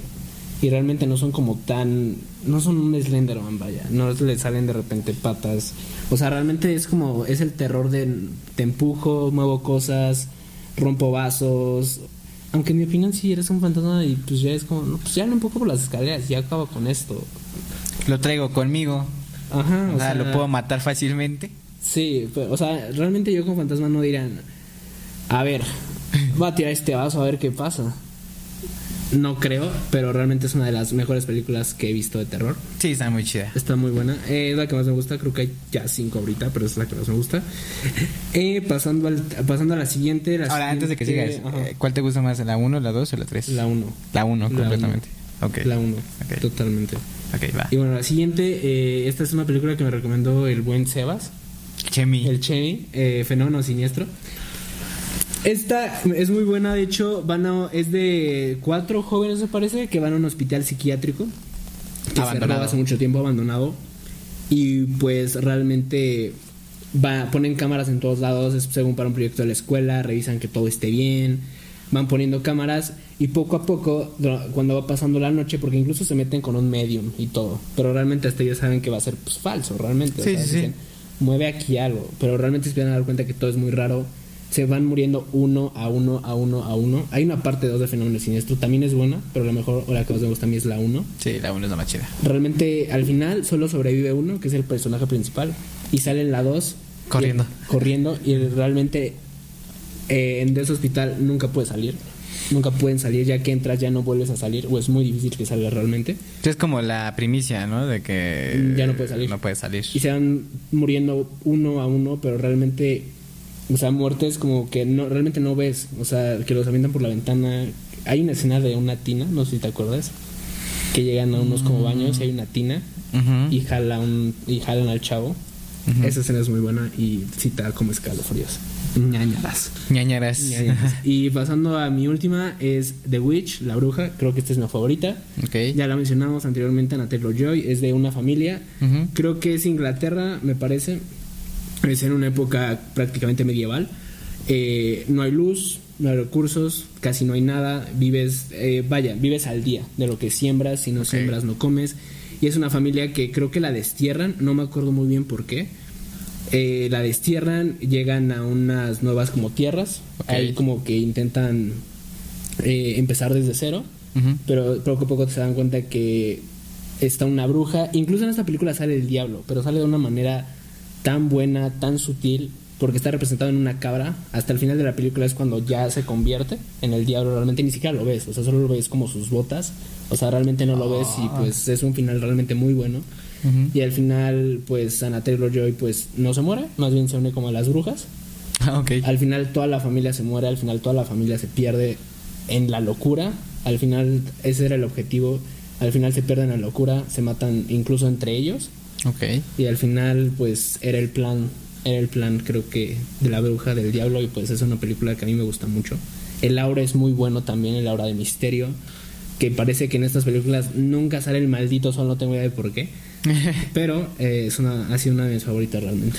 Y realmente no son como tan... No son un Slenderman, vaya. No le salen de repente patas. O sea, realmente es como... Es el terror de... Te empujo, muevo cosas, rompo vasos... Aunque en mi opinión sí eres un fantasma y pues ya es como... No, pues ya no un poco por las escaleras, ya acabo con esto. Lo traigo conmigo. Ajá, o, o sea, sea... Lo puedo matar fácilmente. Sí, pero, o sea, realmente yo como fantasma no dirán... A ver... Va a tirar este vaso a ver qué pasa. No creo, pero realmente es una de las mejores películas que he visto de terror. Sí, está muy chida. Está muy buena. Eh, es la que más me gusta. Creo que hay ya cinco ahorita, pero es la que más me gusta. Eh, pasando, al, pasando a la siguiente. La Ahora, siguiente, antes de que sigas, ajá. ¿Cuál te gusta más? ¿La uno, la dos o la tres? La uno. La uno, completamente. La uno, okay. La uno okay. Totalmente. Okay, va. Y bueno, la siguiente. Eh, esta es una película que me recomendó el buen Sebas. Chemi. El Chemi. Eh, Fenómeno Siniestro. Esta es muy buena, de hecho, van a, es de cuatro jóvenes, me parece, que van a un hospital psiquiátrico que cerraba hace mucho tiempo, abandonado. Y pues realmente va, ponen cámaras en todos lados, es según para un proyecto de la escuela, revisan que todo esté bien, van poniendo cámaras. Y poco a poco, cuando va pasando la noche, porque incluso se meten con un medium y todo, pero realmente hasta ellos saben que va a ser pues, falso, realmente. Sí, o sea, sí, dicen, mueve aquí algo, pero realmente se van a dar cuenta que todo es muy raro. Se van muriendo uno a uno, a uno, a uno. Hay una parte dos de Fenómeno Siniestro. También es buena, pero la mejor o la que más me gusta a mí es la uno. Sí, la uno es la más chida. Realmente, al final, solo sobrevive uno, que es el personaje principal. Y sale en la dos. Corriendo. Y, corriendo. Y realmente, eh, de ese hospital nunca puede salir. Nunca pueden salir. Ya que entras, ya no vuelves a salir. O es muy difícil que salgas realmente. Es como la primicia, ¿no? De que... Ya no puedes salir. No puedes salir. Y se van muriendo uno a uno, pero realmente... O sea, muertes como que no realmente no ves. O sea, que los avientan por la ventana. Hay una escena de una tina, no sé si te acuerdas, que llegan a unos como baños y hay una tina, uh-huh, y, jala un, y jalan al chavo. Uh-huh. Esa escena es muy buena y cita como escalofríos. Ñañaras. Ñañaras. Ñañaras. Y pasando a mi última es The Witch, La Bruja. Creo que esta es mi favorita. Okay. Ya la mencionamos anteriormente, Anna Taylor-Joy. Es de una familia. Uh-huh. Creo que es Inglaterra, me parece. Es en una época prácticamente medieval. Eh, no hay luz, no hay recursos, casi no hay nada. Vives, eh, vaya, vives al día de lo que siembras. Si no okay. siembras, no comes. Y es una familia que creo que la destierran. No me acuerdo muy bien por qué. Eh, la destierran, llegan a unas nuevas como tierras. Okay. Ahí como que intentan eh, empezar desde cero. Uh-huh. Pero poco a poco se dan cuenta que está una bruja. Incluso en esta película sale el diablo, pero sale de una manera tan buena, tan sutil, porque está representado en una cabra. Hasta el final de la película es cuando ya se convierte en el diablo. Realmente ni siquiera lo ves, o sea, solo lo ves como sus botas. O sea, realmente no lo oh. ves. Y pues es un final realmente muy bueno. Uh-huh. Y al final, pues Anna Taylor-Joy pues no se muere, más bien se une como a las brujas. Ah, okay. Al final toda la familia se muere, al final toda la familia se pierde en la locura. Al final ese era el objetivo. Al final se pierden en la locura, se matan incluso entre ellos. Okay. Y al final pues era el plan. Era el plan, creo que, de la bruja, del diablo. Y pues es una película que a mí me gusta mucho. El aura es muy bueno también, el aura de misterio, que parece que en estas películas nunca sale el maldito sol, no tengo idea de por qué. Pero eh, es una, ha sido una de mis favoritas realmente.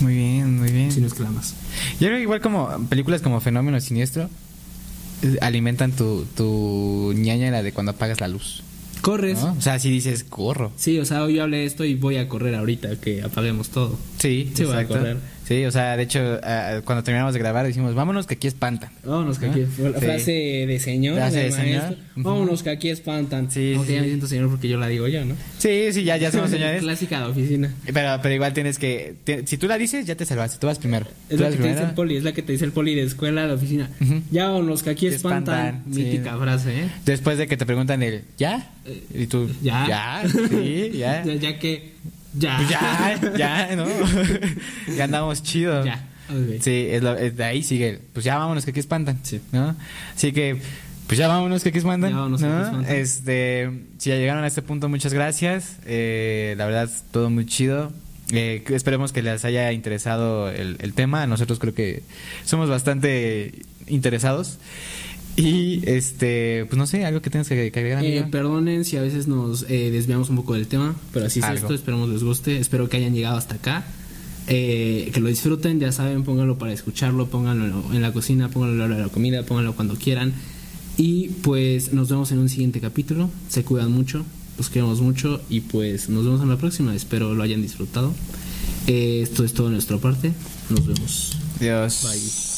Muy bien, muy bien. Si no exclamas. Yo creo que igual como películas como Fenómeno Siniestro alimentan tu, tu ñaña de cuando apagas la luz. Corres, ¿no? O sea, si dices, corro. Sí, o sea, hoy yo hablé de esto y voy a correr ahorita que apaguemos todo. Sí, sí, exacto. Voy a correr. Sí, o sea, de hecho, uh, cuando terminamos de grabar dijimos, vámonos que aquí espantan. Vámonos que ¿no? aquí espantan. Sí. Frase de señor. Frase de, de señor. Uh-huh. Vámonos que aquí espantan. Sí, no, sí, ya me siento señor porque yo la digo yo, ¿no? Sí, sí, ya, ya somos señores. Clásica de oficina. Pero, pero igual tienes que, te, si tú la dices, ya te salvaste, tú vas primero. Es la que primero. te dice el poli, es la que te dice el poli de escuela, de oficina. Uh-huh. Ya, vámonos que aquí espantan. espantan. Mítica sí. frase, ¿eh? Después de que te preguntan el, ¿ya? Y tú, ¿ya? ¿Ya? Sí, ya. ya, ya que... Ya. ya, ya, ¿no? ya andamos chido. Ya. Okay. Sí, es lo, es de ahí sigue. Pues ya vámonos que aquí espantan, sí. ¿no? Así que, pues ya vámonos que aquí espantan. Ya vámonos ¿no? que aquí espantan. Este, si ya llegaron a este punto, muchas gracias. Eh, la verdad, todo muy chido. Eh, esperemos que les haya interesado el, el tema. Nosotros creo que somos bastante interesados. Y este, pues no sé, algo que tengas que agregar. Eh, perdonen si a veces nos eh, desviamos un poco del tema, pero así es algo. Esto, esperemos les guste, espero que hayan llegado hasta acá, eh, que lo disfruten, ya saben, pónganlo para escucharlo, pónganlo en la cocina, pónganlo en la comida, pónganlo cuando quieran. Y pues nos vemos en un siguiente capítulo, se cuidan mucho, los queremos mucho y pues nos vemos en la próxima, espero lo hayan disfrutado. Eh, esto es todo de nuestra parte, nos vemos. Adiós. Bye.